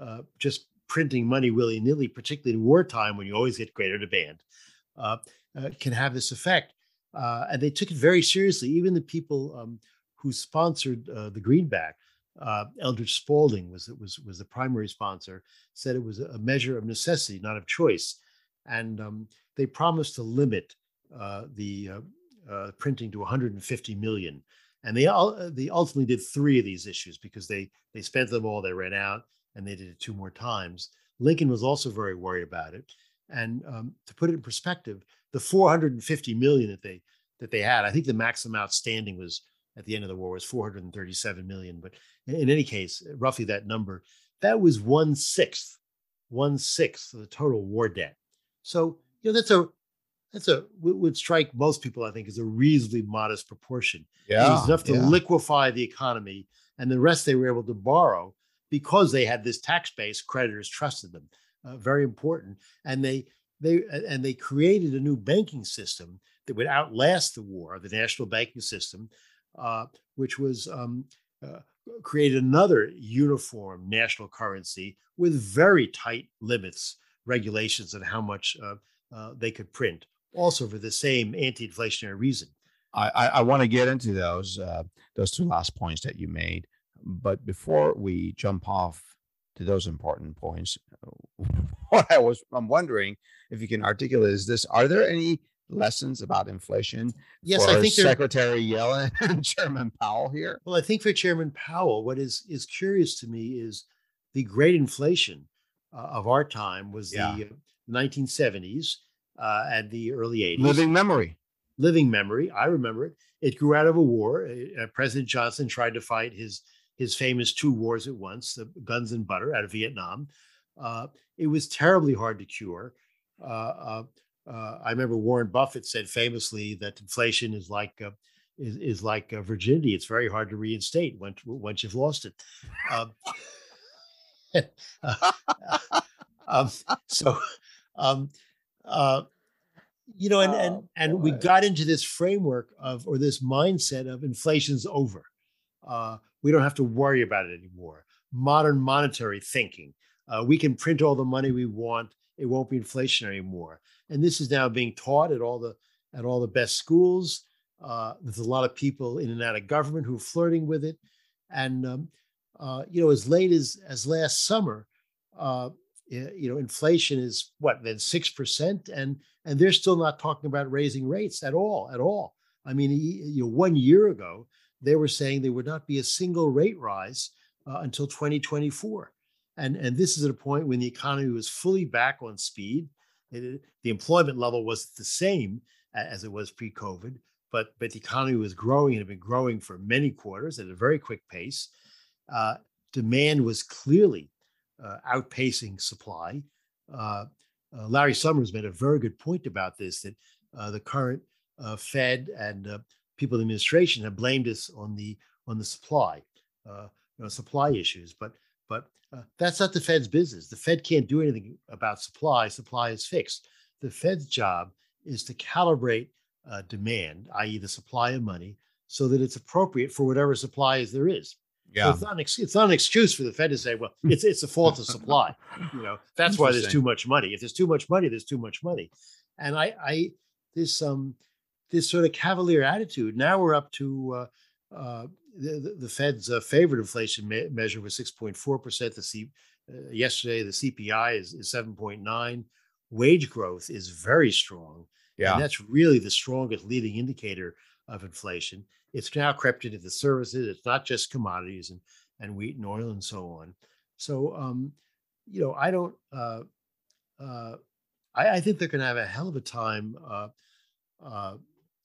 uh, just printing money willy-nilly, particularly in wartime when you always get greater demand, uh, uh, can have this effect. Uh, and they took it very seriously. Even the people um, who sponsored uh, the Greenback, uh, Eldridge Spaulding was, was, was the primary sponsor, said it was a measure of necessity, not of choice. And um, they promised to limit uh, the uh, uh, printing to one hundred fifty million. And they, all, they ultimately did three of these issues because they, they spent them all, they ran out, and they did it two more times. Lincoln was also very worried about it. And um, to put it in perspective, the four hundred fifty million that they that they had, I think the maximum outstanding was at the end of the war was four hundred thirty-seven million. But in any case, roughly that number, that was one sixth, one sixth of the total war debt. So you know that's a that's a would strike most people, I think, as a reasonably modest proportion. Yeah, it was enough to yeah. liquefy the economy, and the rest they were able to borrow because they had this tax base. Creditors trusted them. Uh, very important, and they they and they created a new banking system that would outlast the war. The national banking system, uh, which was um, uh, created another uniform national currency with very tight limits, regulations on how much uh, uh, they could print. Also, for the same anti-inflationary reason. I, I, I want to get into those uh, those two last points that you made, but before we jump off to those important points, what I was I'm wondering if you can articulate is this: are there any lessons about inflation? Yes, for I think Secretary Yellen and Chairman Powell here. Well, I think for Chairman Powell, what is is curious to me is the great inflation uh, of our time was yeah. the nineteen seventies uh, and the early eighties. Living memory, living memory. I remember it. It grew out of a war. Uh, President Johnson tried to fight his. his famous two wars at once, the guns and butter out of Vietnam. Uh, it was terribly hard to cure. Uh, uh, uh, I remember Warren Buffett said famously that inflation is like uh, is, is like uh, virginity. It's very hard to reinstate once, once you've lost it. Um, uh, um, so, um, uh, you know, and, and, and we got into this framework of, or this mindset of inflation's over. Uh, we don't have to worry about it anymore. Modern monetary thinking. Uh, we can print all the money we want. It won't be inflationary anymore. And this is now being taught at all the at all the best schools. Uh, there's a lot of people in and out of government who are flirting with it. And, um, uh, you know, as late as, as last summer, uh, you know, inflation is what, then six percent. And, and they're still not talking about raising rates at all, at all. I mean, you know, one year ago, they were saying there would not be a single rate rise uh, until twenty twenty-four. And, and this is at a point when the economy was fully back on speed. It, the employment level was the same as it was pre-COVID, but, but the economy was growing and had been growing for many quarters at a very quick pace. Uh, demand was clearly uh, outpacing supply. Uh, uh, Larry Summers made a very good point about this, that uh, the current uh, Fed and uh, people in the administration have blamed us on the on the supply, uh, you know, supply issues, but but uh, that's not the Fed's business. The Fed can't do anything about supply. Supply is fixed. The Fed's job is to calibrate uh, demand, that is, the supply of money, so that it's appropriate for whatever supply is there is. Yeah, so it's not an ex- it's not an excuse for the Fed to say, well, it's it's a fault of supply. You know, that's why there's too much money. If there's too much money, there's too much money, and I I this um. this sort of cavalier attitude. Now we're up to uh, uh, the, the Fed's uh, favorite inflation me- measure was six point four percent. The C- uh, yesterday, the C P I is, is seven point nine. Wage growth is very strong. Yeah. And that's really the strongest leading indicator of inflation. It's now crept into the services. It's not just commodities and, and wheat and oil and so on. So, um, you know, I don't, uh, uh, I, I think they're going to have a hell of a time uh, uh,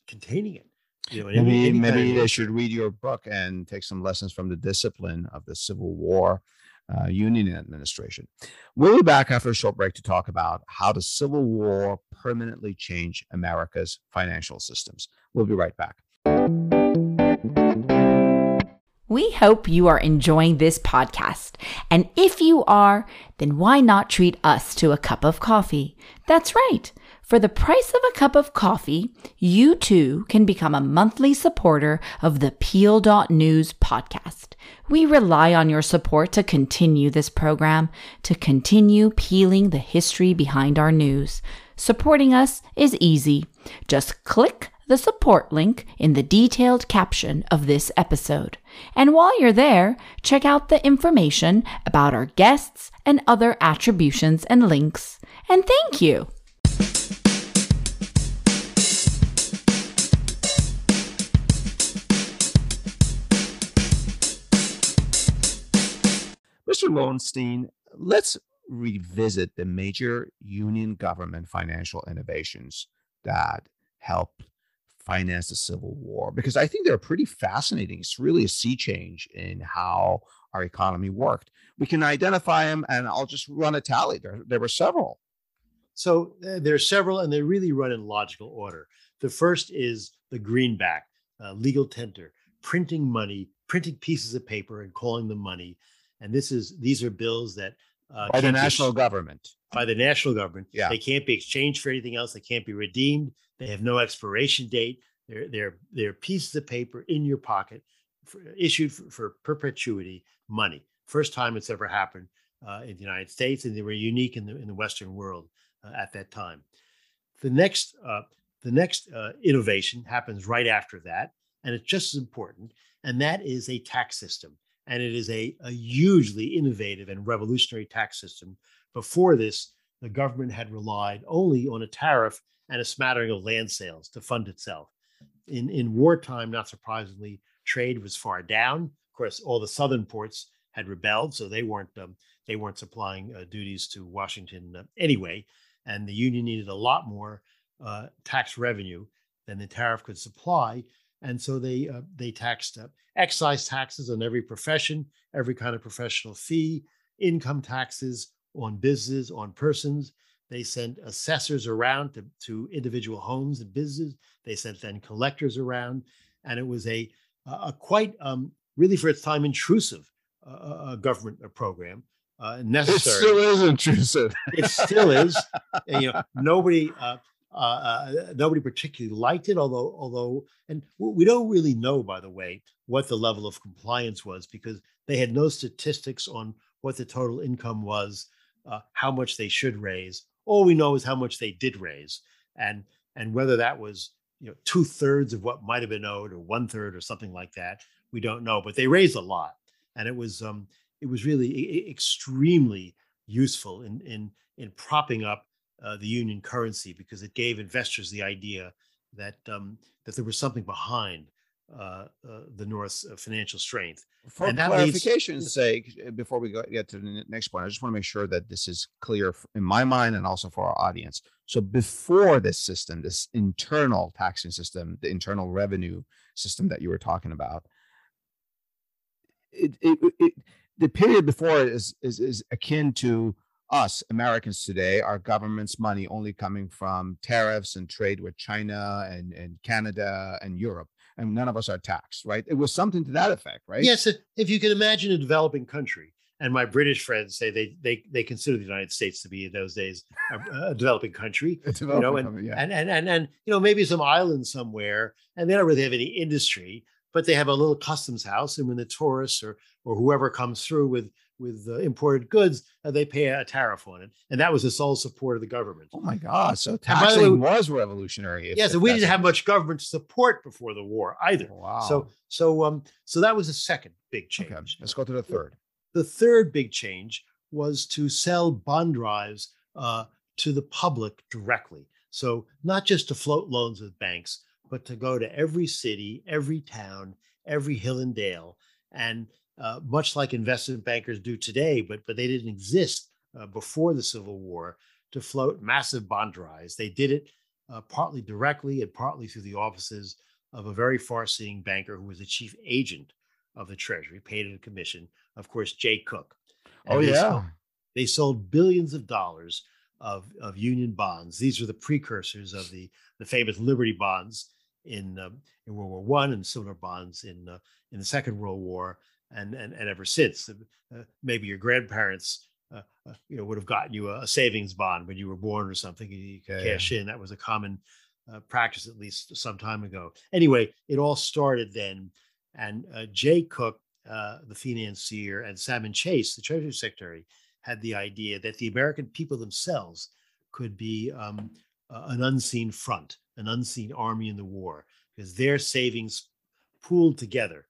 containing it. You know, any, maybe any maybe kind of- they should read your book and take some lessons from the discipline of the Civil War uh, Union administration. We'll be back after a short break to talk about how the Civil War permanently changed America's financial systems. We'll be right back. We hope you are enjoying this podcast. And if you are, then why not treat us to a cup of coffee? That's right. For the price of a cup of coffee, you too can become a monthly supporter of the Peel dot news podcast. We rely on your support to continue this program, to continue peeling the history behind our news. Supporting us is easy. Just click the support link in the detailed caption of this episode. And while you're there, check out the information about our guests and other attributions and links. And thank you! Mister Lowenstein, let's revisit the major Union government financial innovations that helped finance the Civil War, because I think they're pretty fascinating. It's really a sea change in how our economy worked. We can identify them, and I'll just run a tally. There, there were several. So uh, there are several, and they really run in logical order. The first is the Greenback, uh, legal tender, printing money, printing pieces of paper and calling them money. And this is these are bills that uh, by the national be, government. By the national government, yeah, they can't be exchanged for anything else. They can't be redeemed. They have no expiration date. They're they're they're pieces of paper in your pocket, for, issued for, for perpetuity money. First time it's ever happened uh, in the United States, and they were unique in the in the Western world uh, at that time. The next uh, the next uh, innovation happens right after that, and it's just as important, and that is a tax system. And it is a, a hugely innovative and revolutionary tax system. Before this, the government had relied only on a tariff and a smattering of land sales to fund itself. In, in wartime, not surprisingly, trade was far down. Of course, all the southern ports had rebelled, so they weren't um, they weren't supplying uh, duties to Washington uh, anyway. And the Union needed a lot more uh, tax revenue than the tariff could supply. And so they uh, they taxed uh, excise taxes on every profession, every kind of professional fee, income taxes on businesses, on persons. They sent assessors around to, to individual homes and businesses. They sent then collectors around. And it was a, a quite, um, really for its time, intrusive uh, government program. Uh, necessary. It still is intrusive. It still is. And, you know, nobody... Uh, Uh, uh, nobody particularly liked it, although, although, and we don't really know, by the way, what the level of compliance was, because they had no statistics on what the total income was, uh, how much they should raise. All we know is how much they did raise, and and whether that was, you know, two thirds of what might have been owed, or one third, or something like that. We don't know, but they raised a lot, and it was um, it was really I- extremely useful in in in propping up Uh, the Union currency, because it gave investors the idea that um, that there was something behind uh, uh, the North's uh, financial strength. For and clarification's leads- sake, before we go, get to the next point, I just want to make sure that this is clear in my mind and also for our audience. So before this system, this internal taxing system, the internal revenue system that you were talking about, it, it, it, the period before it is, is, is akin to us Americans today, our government's money only coming from tariffs and trade with China and, and Canada and Europe, and none of us are taxed, right? It was something to that effect, right? Yes, if you can imagine a developing country, and my British friends say they they they consider the United States to be in those days a, a developing country, a developing you know, and, country, yeah. and and and and you know maybe some island somewhere, and they don't really have any industry, but they have a little customs house, and when the tourists or or whoever comes through with with uh, imported goods, uh, they pay a tariff on it. And that was the sole support of the government. Oh my God. So taxing way, was revolutionary. Yes. Yeah, so and we didn't have much government support before the war either. Wow. So, so, um, so that was the second big change. Okay, let's go to the third. The third big change was to sell bond drives uh, to the public directly. So not just to float loans with banks, but to go to every city, every town, every hill and dale, and Uh, much like investment bankers do today, but but they didn't exist uh, before the Civil War, to float massive bond drives. They did it uh, partly directly and partly through the offices of a very far-seeing banker who was the chief agent of the Treasury, paid in a commission, of course, Jay Cooke. And oh, yeah. They sold, they sold billions of dollars of, of Union bonds. These were the precursors of the, the famous Liberty bonds in uh, in World War One and similar bonds in uh, in the Second World War, and and, and ever since. Uh, maybe your grandparents uh, uh, you know, would have gotten you a, a savings bond when you were born or something, and you could okay. cash in. That was a common uh, practice, at least some time ago. Anyway, it all started then. And uh, Jay Cooke, uh, the financier, and Salmon Chase, the Treasury Secretary, had the idea that the American people themselves could be um, uh, an unseen front, an unseen army in the war, because their savings pooled together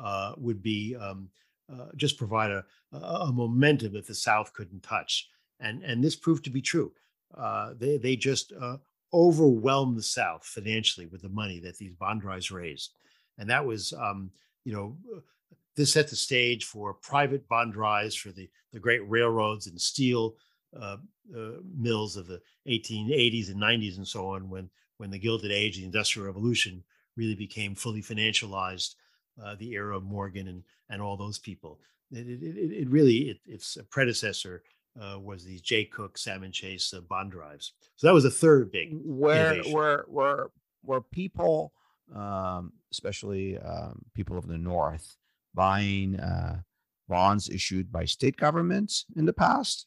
uh, would be um, uh, just provide a, a momentum that the South couldn't touch. And, and this proved to be true. Uh, they, they just uh, overwhelmed the South financially with the money that these bond drives raised. And that was, um, you know, this set the stage for private bond drives for the, the great railroads and steel uh, uh, mills of the eighteen eighties and nineties and so on, when, when the Gilded Age, the Industrial Revolution, really became fully financialized, uh, the era of Morgan and, and all those people. It, it, it really, it, its predecessor uh, was the Jay Cooke, Salmon Chase uh, bond drives. So that was a third big where, where, where, where people... Um, especially um, people of the North, buying uh, bonds issued by state governments in the past?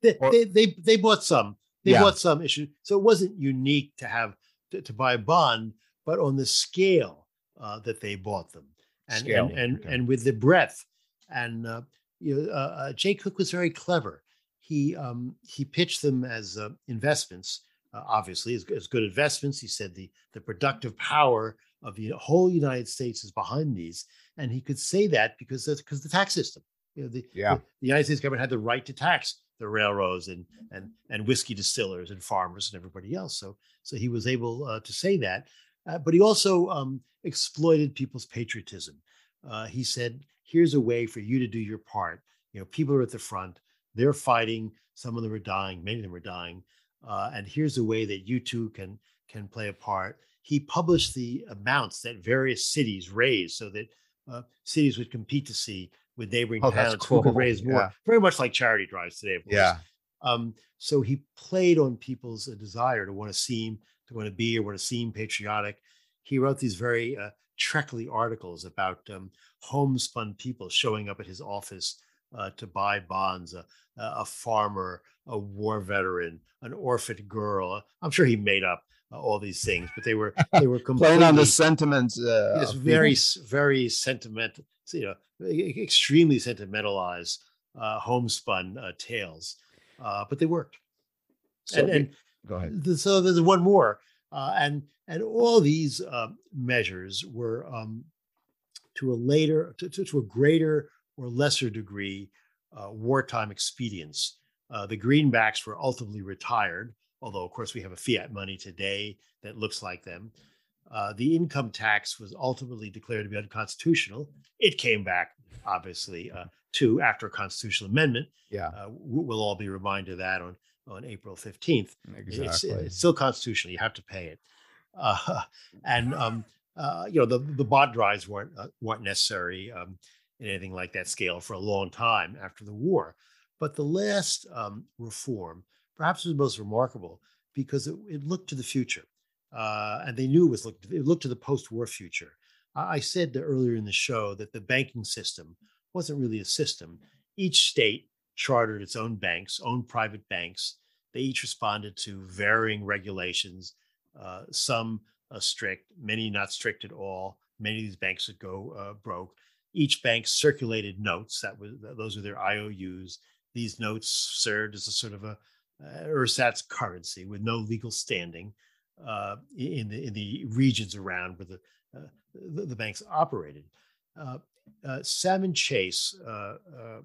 They or, they, they they bought some. They yeah. bought some issued. So it wasn't unique to have to, to buy a bond, but on the scale uh, that they bought them, and scale. and and, okay. and with the breadth. And uh, you know, uh, uh, Jay Cooke was very clever. He um, he pitched them as uh, investments. Uh, obviously, as, as good investments. He said the, the productive power of the whole United States is behind these. And he could say that because that's because the tax system. You know, the, yeah. the, the United States government had the right to tax the railroads and and and whiskey distillers and farmers and everybody else. So, so he was able uh, to say that. Uh, but he also um, exploited people's patriotism. Uh, he said, here's a way for you to do your part. You know, people are at the front. They're fighting. Some of them are dying. Many of them are dying. Uh, and here's a way that you too can can play a part. He published the amounts that various cities raised, so that uh, cities would compete to see with neighboring oh, towns cool. who could raise more. Yeah. Very much like charity drives today, of course. Yeah. Um, so he played on people's desire to want to seem, to want to be, or want to seem patriotic. He wrote these very uh, treacly articles about um, homespun people showing up at his office Uh, to buy bonds, a, a farmer, a war veteran, an orphaned girl. I'm sure he made up uh, all these things, but they were they were playing on the sentiments. Uh, yes, very very sentimental, you know, extremely sentimentalized, uh, homespun uh, tales, uh, but they worked. So, and, and go ahead. The, so there's one more, uh, and and all these uh, measures were um, to a later to, to, to a greater or lesser degree, uh, wartime expedients. Uh, the greenbacks were ultimately retired, although of course we have a fiat money today that looks like them. Uh, the income tax was ultimately declared to be unconstitutional. It came back, obviously, uh, too, after a constitutional amendment. Yeah, uh, we'll all be reminded of that on, on April fifteenth. Exactly. It's, it's still constitutional, you have to pay it. Uh, and, um, uh, you know, the, the bond drives weren't, uh, weren't necessary. Um, in anything like that scale for a long time after the war. But the last um, reform, perhaps was the most remarkable because it, it looked to the future. Uh, and they knew it was looked, it looked to the post-war future. I, I said earlier in the show that the banking system wasn't really a system. Each state chartered its own banks, own private banks. They each responded to varying regulations, uh, some uh, strict, many not strict at all. Many of these banks would go uh, broke. Each bank circulated notes. That was those were their I O Us. These notes served as a sort of a uh, ersatz currency with no legal standing uh, in the in the regions around where the uh, the, the banks operated. Uh, uh, Salmon Chase uh, uh,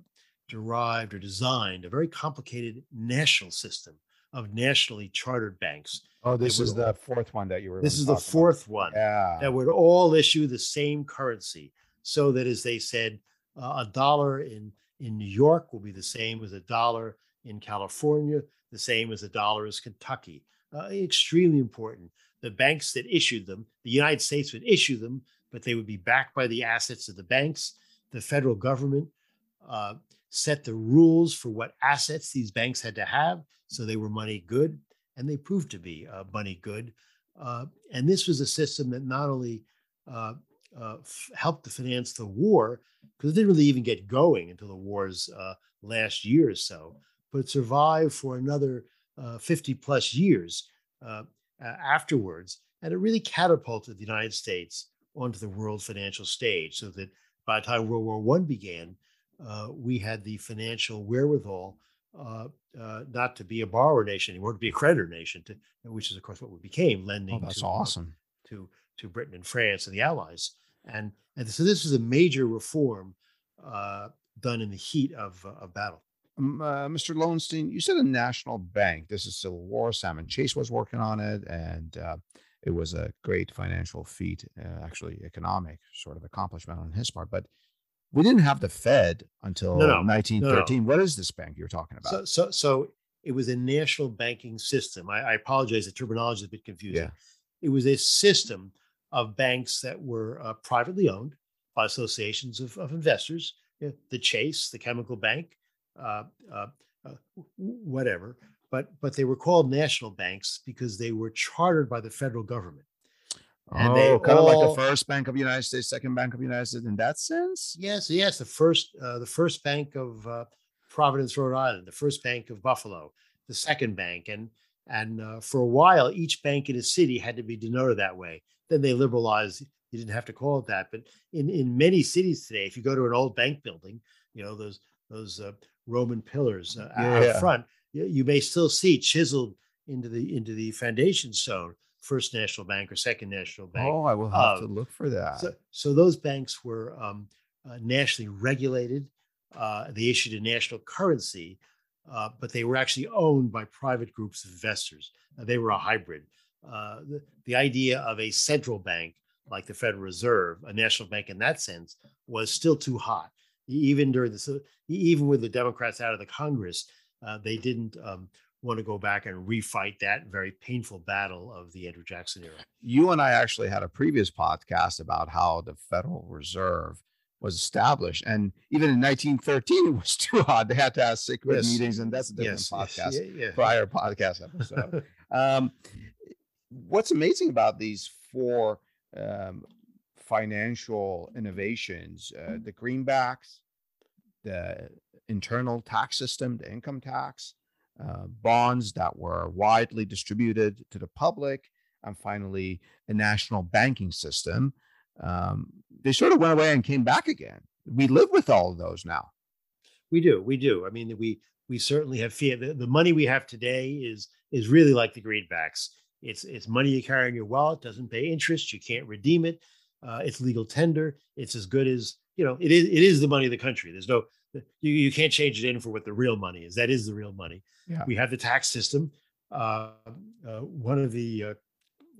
derived or designed a very complicated national system of nationally chartered banks. Oh, this is the fourth one that you were. This is the fourth one yeah. that would all issue the same currency. So that, as they said, uh, a dollar in, in New York will be the same as a dollar in California, the same as a dollar as Kentucky, uh, extremely important. The banks that issued them, the United States would issue them, but they would be backed by the assets of the banks. The federal government uh, set the rules for what assets these banks had to have, so they were money good, and they proved to be uh, money good. Uh, and this was a system that not only uh, uh, f- helped to finance the war, because it didn't really even get going until the war's uh, last year or so, but it survived for another uh, fifty plus years uh, afterwards, and it really catapulted the United States onto the world financial stage, so that by the time World War One began, uh, we had the financial wherewithal uh, uh, not to be a borrower nation anymore, to be a creditor nation, to, which is, of course, what we became, lending oh, that's to, awesome. to to Britain and France and the Allies. And, and so this was a major reform uh, done in the heat of, uh, of battle. Um, uh, Mister Lowenstein, you said a national bank. This is Civil War. Salmon Chase was working on it, and uh, it was a great financial feat, uh, actually economic sort of accomplishment on his part. But we didn't have the Fed until no, no, nineteen thirteen. No, no. What is this bank you're talking about? So, so, so it was a national banking system. I, I apologize, the terminology is a bit confusing. Yeah. It was a system of banks that were uh, privately owned by associations of, of investors, yeah. the Chase, the Chemical Bank, Uh, uh, uh, whatever, but but they were called national banks because they were chartered by the federal government. And oh, they kind all, of like the first Bank of the United States, second Bank of the United States, in that sense. Yes, yes, the first uh, the first Bank of uh, Providence, Rhode Island, the first Bank of Buffalo, the second bank, and and uh, for a while each bank in a city had to be denoted that way. Then they liberalized; you didn't have to call it that. But in in many cities today, if you go to an old bank building, you know those those. Uh, Roman pillars uh, yeah, out yeah. front, you, you may still see chiseled into the into the foundation stone, First National Bank or Second National Bank. Oh, I will have um, to look for that. So, so those banks were um, uh, nationally regulated. Uh, they issued a national currency, uh, but they were actually owned by private groups of investors. Uh, they were a hybrid. Uh, the, the idea of a central bank, like the Federal Reserve, a national bank in that sense, was still too hot. Even during the, even with the Democrats out of the Congress, uh, they didn't um, want to go back and refight that very painful battle of the Andrew Jackson era. You and I actually had a previous podcast about how the Federal Reserve was established, and even in nineteen thirteen, it was too hot. They had to have secret yes. meetings, and that's a different yes, podcast, yes, yeah, yeah. prior podcast episode. um, what's amazing about these four Um, financial innovations, uh, the greenbacks, the internal tax system, the income tax, uh, bonds that were widely distributed to the public, and finally, a national banking system. Um, they sort of went away and came back again. We live with all of those now. We do. We do. I mean, we we certainly have fiat. The, the money we have today is is really like the greenbacks. It's, it's money you carry in your wallet, doesn't pay interest, you can't redeem it. Uh, it's legal tender. It's as good as, you know, it is it is the money of the country. There's no, you, you can't change it in for what the real money is. That is the real money. Yeah. We have the tax system. Uh, uh, one of the, uh,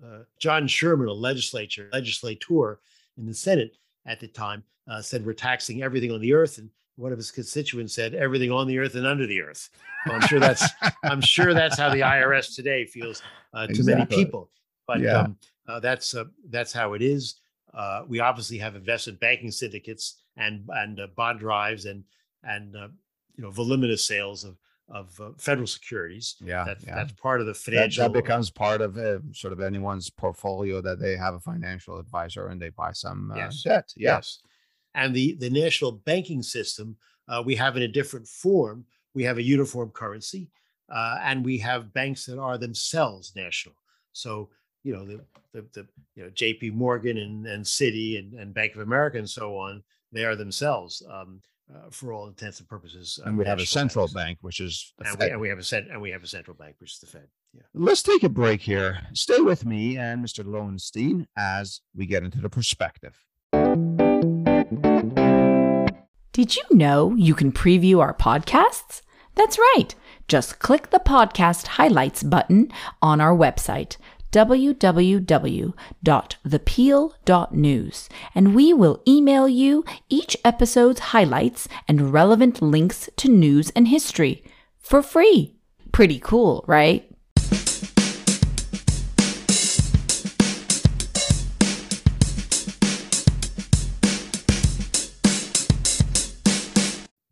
uh, John Sherman, a legislator, legislator in the Senate at the time, uh, said, we're taxing everything on the earth. And one of his constituents said, everything on the earth and under the earth. Well, I'm sure that's, I'm sure that's how the I R S today feels uh, to exactly. many people. But yeah. um, uh, that's, uh, that's how it is. Uh, we obviously have investment banking syndicates and and uh, bond drives and and uh, you know voluminous sales of of uh, federal securities. Yeah, that, yeah, that's part of the financial. That, that becomes part of uh, sort of anyone's portfolio that they have a financial advisor and they buy some uh, yes. debt. Yes. yes, and the the national banking system uh, we have in a different form. We have a uniform currency, uh, and we have banks that are themselves national. So. You know, the, the, the you know, J P Morgan and, and Citi and, and Bank of America and so on, they are themselves um, uh, for all intents and purposes. Uh, and we have a central banks. bank, which is the and Fed. We, and, we have a cent- and we have a central bank, which is the Fed. Yeah. Let's take a break here. Stay with me and Mister Lowenstein as we get into the perspective. Did you know you can preview our podcasts? That's right. Just click the podcast highlights button on our website, w w w dot the peel dot news, and we will email you each episode's highlights and relevant links to news and history for free. Pretty cool, right?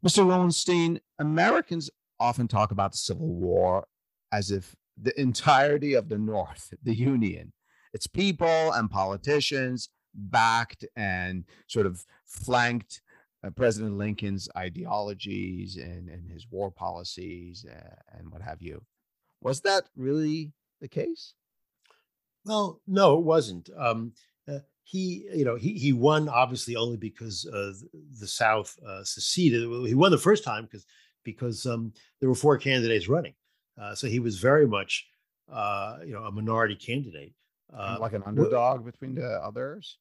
Mister Lowenstein, Americans often talk about the Civil War as if the entirety of the North, the Union, its people and politicians backed and sort of flanked uh, President Lincoln's ideologies and, and his war policies uh, and what have you. Was that really the case? Well, no, it wasn't. Um, uh, he, you know, he he won obviously only because uh, the South uh, seceded. He won the first time because because um, there were four candidates running, uh, so he was very much, uh, you know, a minority candidate, uh, like an underdog w- between the others.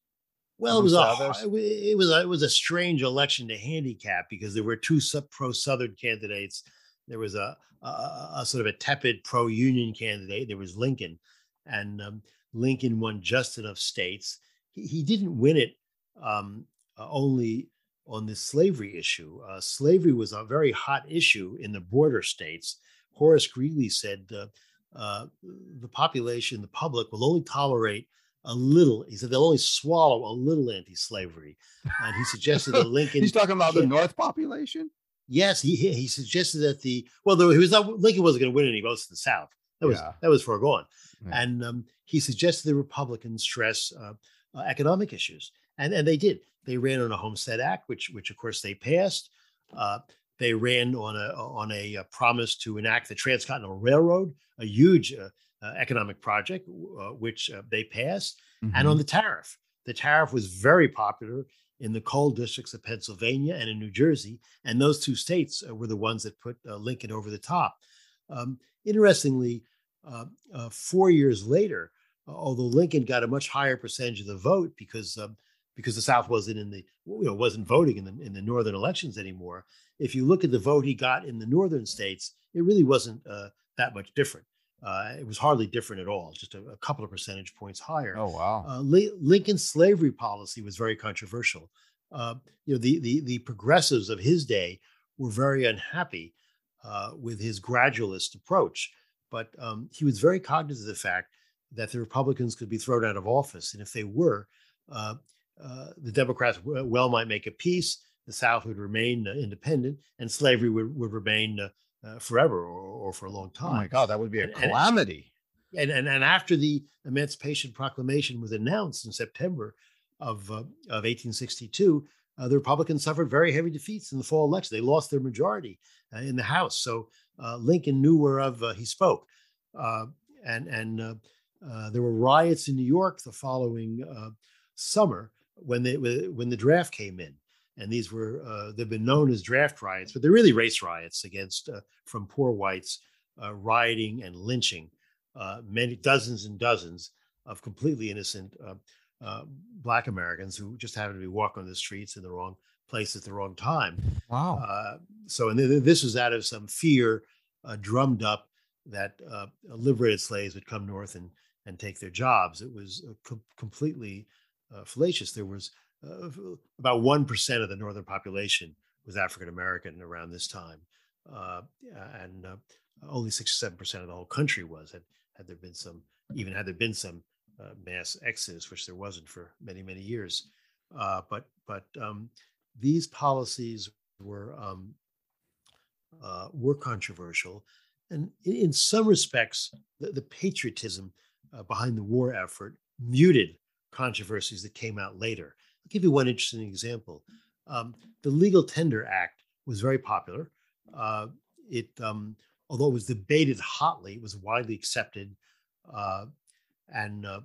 Well, it was a, it was a, it was a strange election to handicap because there were two pro-Southern candidates. There was a, a, a sort of a tepid pro-Union candidate. There was Lincoln. And um, Lincoln won just enough states. He, he didn't win it um, uh, only on this slavery issue. Uh, slavery was a very hot issue in the border states. Horace Greeley said uh, uh, the population, the public, will only tolerate a little. He said they'll only swallow a little anti-slavery. And he suggested that Lincoln... He's talking about the North population? Yes, he he suggested that the... Well, there, he was not, Lincoln wasn't going to win any votes in the South. That was yeah. that was foregone, yeah. and um, he suggested the Republicans stress uh, uh, economic issues, and and they did. They ran on a Homestead Act, which which of course they passed. Uh, they ran on a on a, a promise to enact the Transcontinental Railroad, a huge uh, uh, economic project, uh, which uh, they passed, mm-hmm. and on the tariff. The tariff was very popular in the coal districts of Pennsylvania and in New Jersey, and those two states uh, were the ones that put uh, Lincoln over the top. Um, Interestingly, uh, uh, four years later, uh, although Lincoln got a much higher percentage of the vote because um, because the South wasn't in the you know wasn't voting in the in the northern elections anymore. If you look at the vote he got in the northern states, it really wasn't uh, that much different. Uh, it was hardly different at all, just a, a couple of percentage points higher. Oh wow! Uh, Li- Lincoln's slavery policy was very controversial. Uh, you know the the the progressives of his day were very unhappy Uh, with his gradualist approach. But um, he was very cognizant of the fact that the Republicans could be thrown out of office. And if they were, uh, uh, the Democrats w- well might make a peace. The South would remain uh, independent and slavery would, would remain uh, uh, forever or, or for a long time. Oh my God, that would be a and, calamity. And, and and after the Emancipation Proclamation was announced in September of, uh, of eighteen sixty-two, Uh, the Republicans suffered very heavy defeats in the fall election. They lost their majority uh, in the House. So uh, Lincoln knew whereof uh, he spoke. Uh, and and uh, uh, there were riots in New York the following uh, summer when, they, when the draft came in. And these were, uh, they've been known as draft riots, but they're really race riots against, uh, from poor whites, uh, rioting and lynching uh, many dozens and dozens of completely innocent uh Uh, Black Americans who just happened to be walking on the streets in the wrong place at the wrong time. Wow. Uh, so and th- this was out of some fear uh, drummed up that uh, liberated slaves would come north and, and take their jobs. It was uh, com- completely uh, fallacious. There was uh, about one percent of the northern population was African American around this time. Uh, and uh, only six or seven percent of the whole country was, had, had there been some, even had there been some Uh, mass exodus, which there wasn't for many, many years. Uh, but but um, these policies were um, uh, were controversial. And in, in some respects, the, the patriotism uh, behind the war effort muted controversies that came out later. I'll give you one interesting example. Um, the Legal Tender Act was very popular. Uh, it, um, although it was debated hotly, it was widely accepted. Uh, And, uh,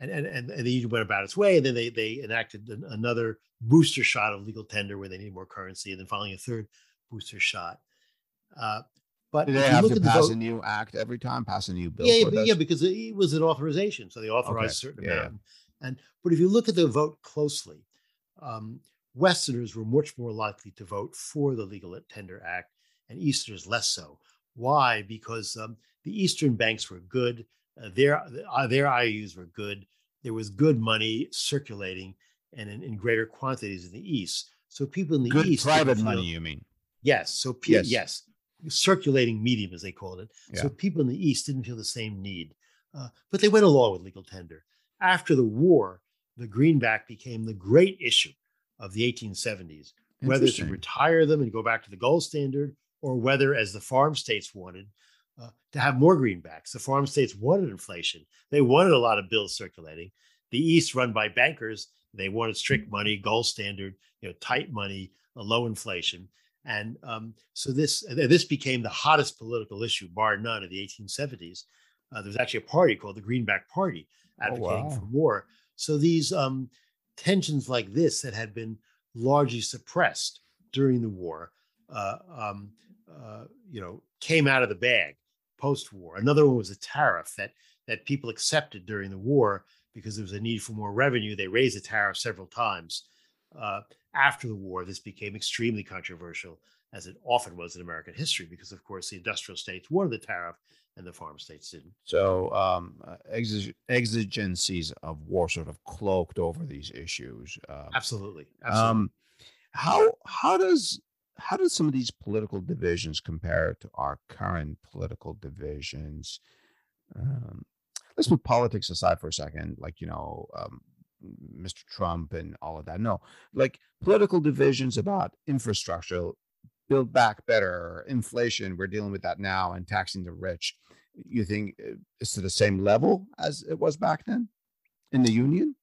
and and and and the union went about its way, and then they they enacted an, another booster shot of legal tender where they needed more currency, and then finally a third booster shot. Uh, but did they have to pass vote, a new act every time, pass a new bill? Yeah, yeah, yeah, because it was an authorization, so they authorized okay. a certain yeah. amount. And but if you look at the vote closely, um, Westerners were much more likely to vote for the Legal Tender Act, and Easterners less so. Why? Because um, the Eastern banks were good. Uh, their uh, their I O Us were good. There was good money circulating, and in, in greater quantities in the East. So people in the good East, private feel, money, you mean? Yes. So pe- yes. yes, circulating medium, as they called it. Yeah. So people in the East didn't feel the same need, uh, but they went along with legal tender. After the war, the greenback became the great issue of the eighteen seventies. whether to retire them and go back to the gold standard, or whether, as the farm states wanted, uh, to have more greenbacks. The farm states wanted inflation. They wanted a lot of bills circulating. The East, run by bankers, they wanted strict money, gold standard, you know, tight money, a low inflation. And um, so this this became the hottest political issue, bar none, of the eighteen seventies. Uh, there was actually a party called the Greenback Party advocating oh, wow. for war. So these um, tensions like this that had been largely suppressed during the war, uh, um, uh, you know, came out of the bag post-war. Another one was a tariff that that people accepted during the war because there was a need for more revenue. They raised the tariff several times. Uh, after the war, this became extremely controversial, as it often was in American history, because, of course, the industrial states wanted the tariff and the farm states didn't. So um, exig- exigencies of war sort of cloaked over these issues. Um, absolutely. absolutely. Um, how how does how does some of these political divisions compare to our current political divisions? Um, let's put politics aside for a second, like, you know, um, Mister Trump and all of that. No, like political divisions about infrastructure, build back better, inflation, we're dealing with that now, and taxing the rich. You think it's to the same level as it was back then in the Union?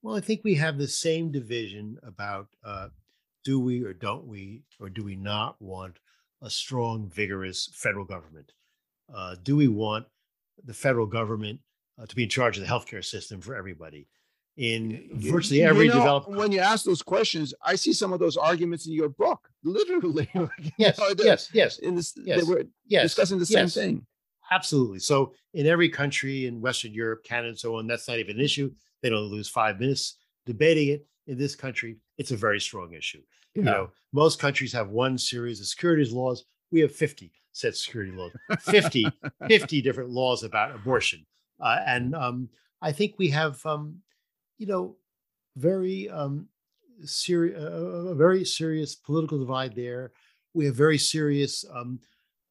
Well, I think we have the same division about uh, do we or don't we, or do we not want a strong, vigorous federal government? Uh, do we want the federal government uh, to be in charge of the healthcare system for everybody? In virtually every you know, developed country. When you ask those questions, I see some of those arguments in your book, literally. yes, know, yes, yes. In this, yes, they were yes, discussing the yes, same thing. Absolutely. So in every country in Western Europe, Canada, and so on, that's not even an issue. They don't lose five minutes debating it. In this country, it's a very strong issue. Yeah. You know, most countries have one series of securities laws. We have fifty set security laws, fifty, fifty different laws about abortion. Uh, and um, I think we have... Um, you know, very um, serious, uh, a very serious political divide there. We have very serious um,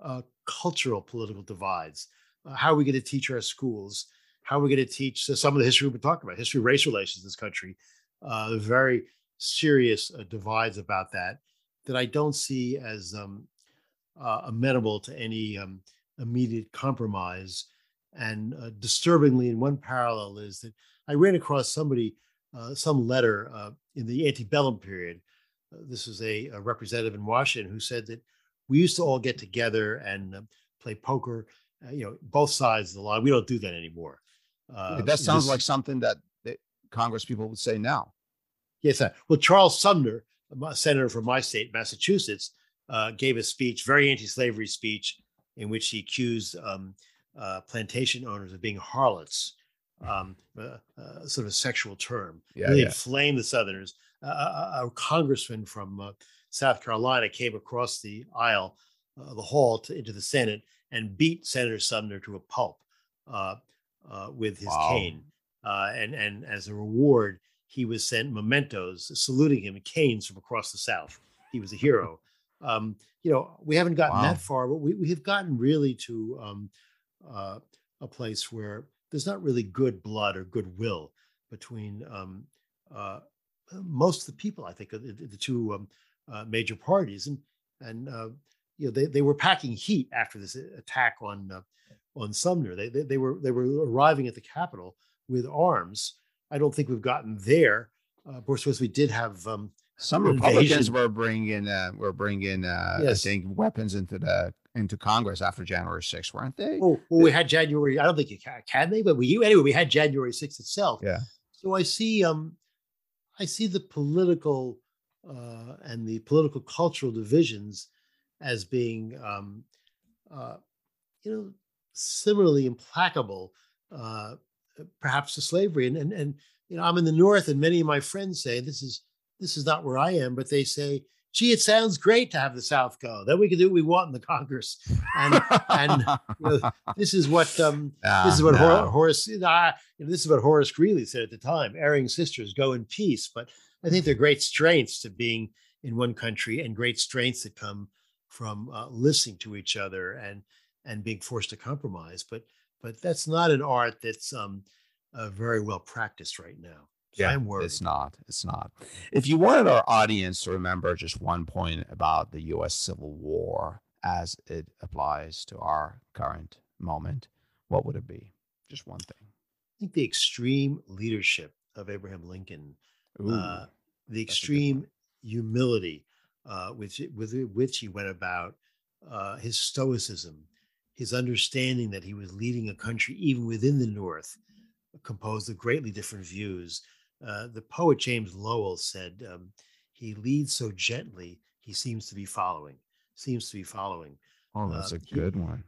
uh, cultural political divides. Uh, how are we going to teach our schools? How are we going to teach so some of the history we've been talking about, history of race relations in this country? Uh, very serious uh, divides about that that I don't see as um, uh, amenable to any um, immediate compromise. And uh, disturbingly, in one parallel is that I ran across somebody, uh, some letter uh, in the antebellum period. Uh, this was a, a representative in Washington who said that we used to all get together and uh, play poker, uh, you know, both sides of the line. We don't do that anymore. Uh, that sounds this, like something that the Congress people would say now. Yes. Uh, well, Charles Sumner, a senator from my state, Massachusetts, uh, gave a speech, very anti-slavery speech, in which he accused um, uh, plantation owners of being harlots. Um, uh, uh, sort of sexual term. Yeah, really yeah. inflamed the Southerners. Uh, a, a congressman from uh, South Carolina came across the aisle, uh, the hall to, into the Senate, and beat Senator Sumner to a pulp uh, uh, with his wow. cane. Uh, and and as a reward, he was sent mementos saluting him, canes from across the South. He was a hero. um, you know, we haven't gotten wow. that far, but we, we have gotten really to um, uh, a place where there's not really good blood or goodwill between um, uh, most of the people, I think, the, the two um, uh, major parties, and and uh, you know they, they were packing heat after this attack on uh, on Sumner. They, they they were they were arriving at the Capitol with arms. I don't think we've gotten there. Uh, of course, we did have um, some Republicans were bringing uh, were bringing uh, yes. I think weapons into the. into Congress after January sixth, weren't they? Oh, well, we had January. I don't think you can, can they, but we anyway. We had January sixth itself. Yeah. So I see, um, I see the political uh, and the political cultural divisions as being, um, uh, you know, similarly implacable, uh, perhaps to slavery. And and and you know, I'm in the North, and many of my friends say this is this is not where I am, but they say, gee, it sounds great to have the South go. Then we can do what we want in the Congress. And, and you know, this is what um, uh, this is what no. Horace uh, this is what Horace Greeley said at the time. Erring sisters go in peace. But I think there are great strengths to being in one country, and great strengths that come from uh, listening to each other and and being forced to compromise. But but that's not an art that's um, uh, very well practiced right now. Yeah, it's not. It's not. If you wanted our audience to remember just one point about the U S. Civil War as it applies to our current moment, what would it be? Just one thing. I think the extreme leadership of Abraham Lincoln, Ooh, uh, the extreme humility uh, with, with which he went about, uh, his stoicism, his understanding that he was leading a country even within the North, composed of greatly different views. Uh, the poet James Lowell said, um, he leads so gently, he seems to be following, seems to be following. Oh, that's uh, a good he, one.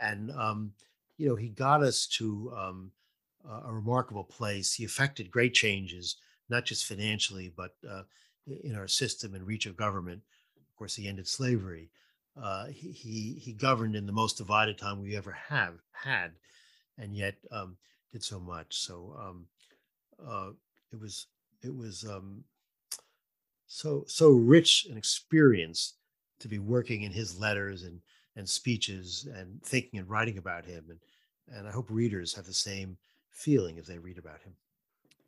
And, um, you know, he got us to um, a remarkable place. He effected great changes, not just financially, but uh, in our system and reach of government. Of course, he ended slavery. Uh, he, he, he governed in the most divided time we ever have had, and yet um, did so much. So um, uh, it was it was um, so so rich an experience to be working in his letters and and speeches and thinking and writing about him, and and I hope readers have the same feeling as they read about him.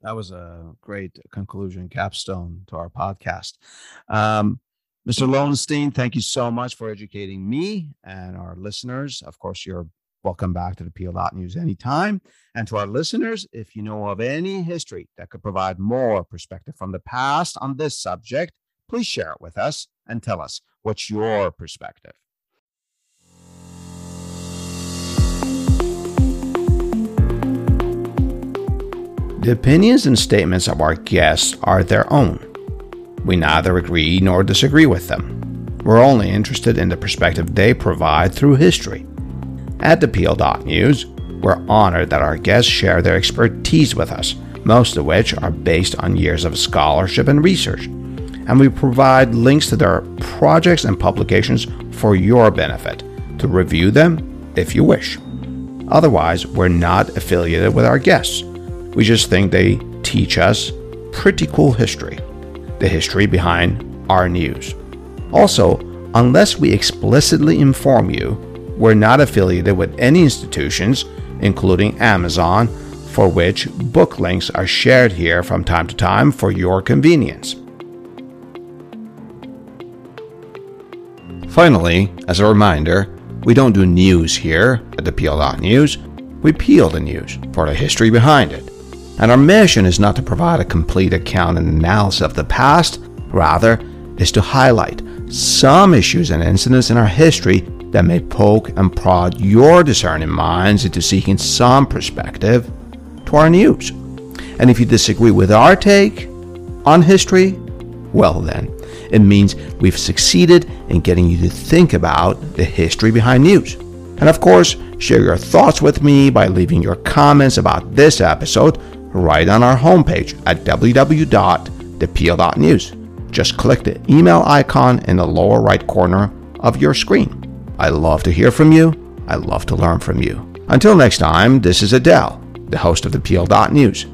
That was a great conclusion, capstone to our podcast. Um, Mister Lowenstein, thank you so much for educating me and our listeners. Of course, you're welcome back to the Peel dot news anytime. And to our listeners, if you know of any history that could provide more perspective from the past on this subject, please share it with us and tell us what's your perspective. The opinions and statements of our guests are their own. We neither agree nor disagree with them. We're only interested in the perspective they provide through history. At the Peel dot news, we're honored that our guests share their expertise with us, most of which are based on years of scholarship and research, and we provide links to their projects and publications for your benefit, to review them if you wish. Otherwise, we're not affiliated with our guests. We just think they teach us pretty cool history. The history behind our news. Also, unless we explicitly inform you, we're not affiliated with any institutions, including Amazon, for which book links are shared here from time to time for your convenience. Finally, as a reminder, we don't do news here at the Peel dot news. We peel the news for the history behind it. And our mission is not to provide a complete account and analysis of the past, rather is to highlight some issues and incidents in our history that may poke and prod your discerning minds into seeking some perspective to our news. And if you disagree with our take on history, well then, it means we've succeeded in getting you to think about the history behind news. And of course, share your thoughts with me by leaving your comments about this episode right on our homepage at w w w dot the peel dot news. Just click the email icon in the lower right corner of your screen. I love to hear from you. I love to learn from you. Until next time, this is Adele, the host of the Peel dot news.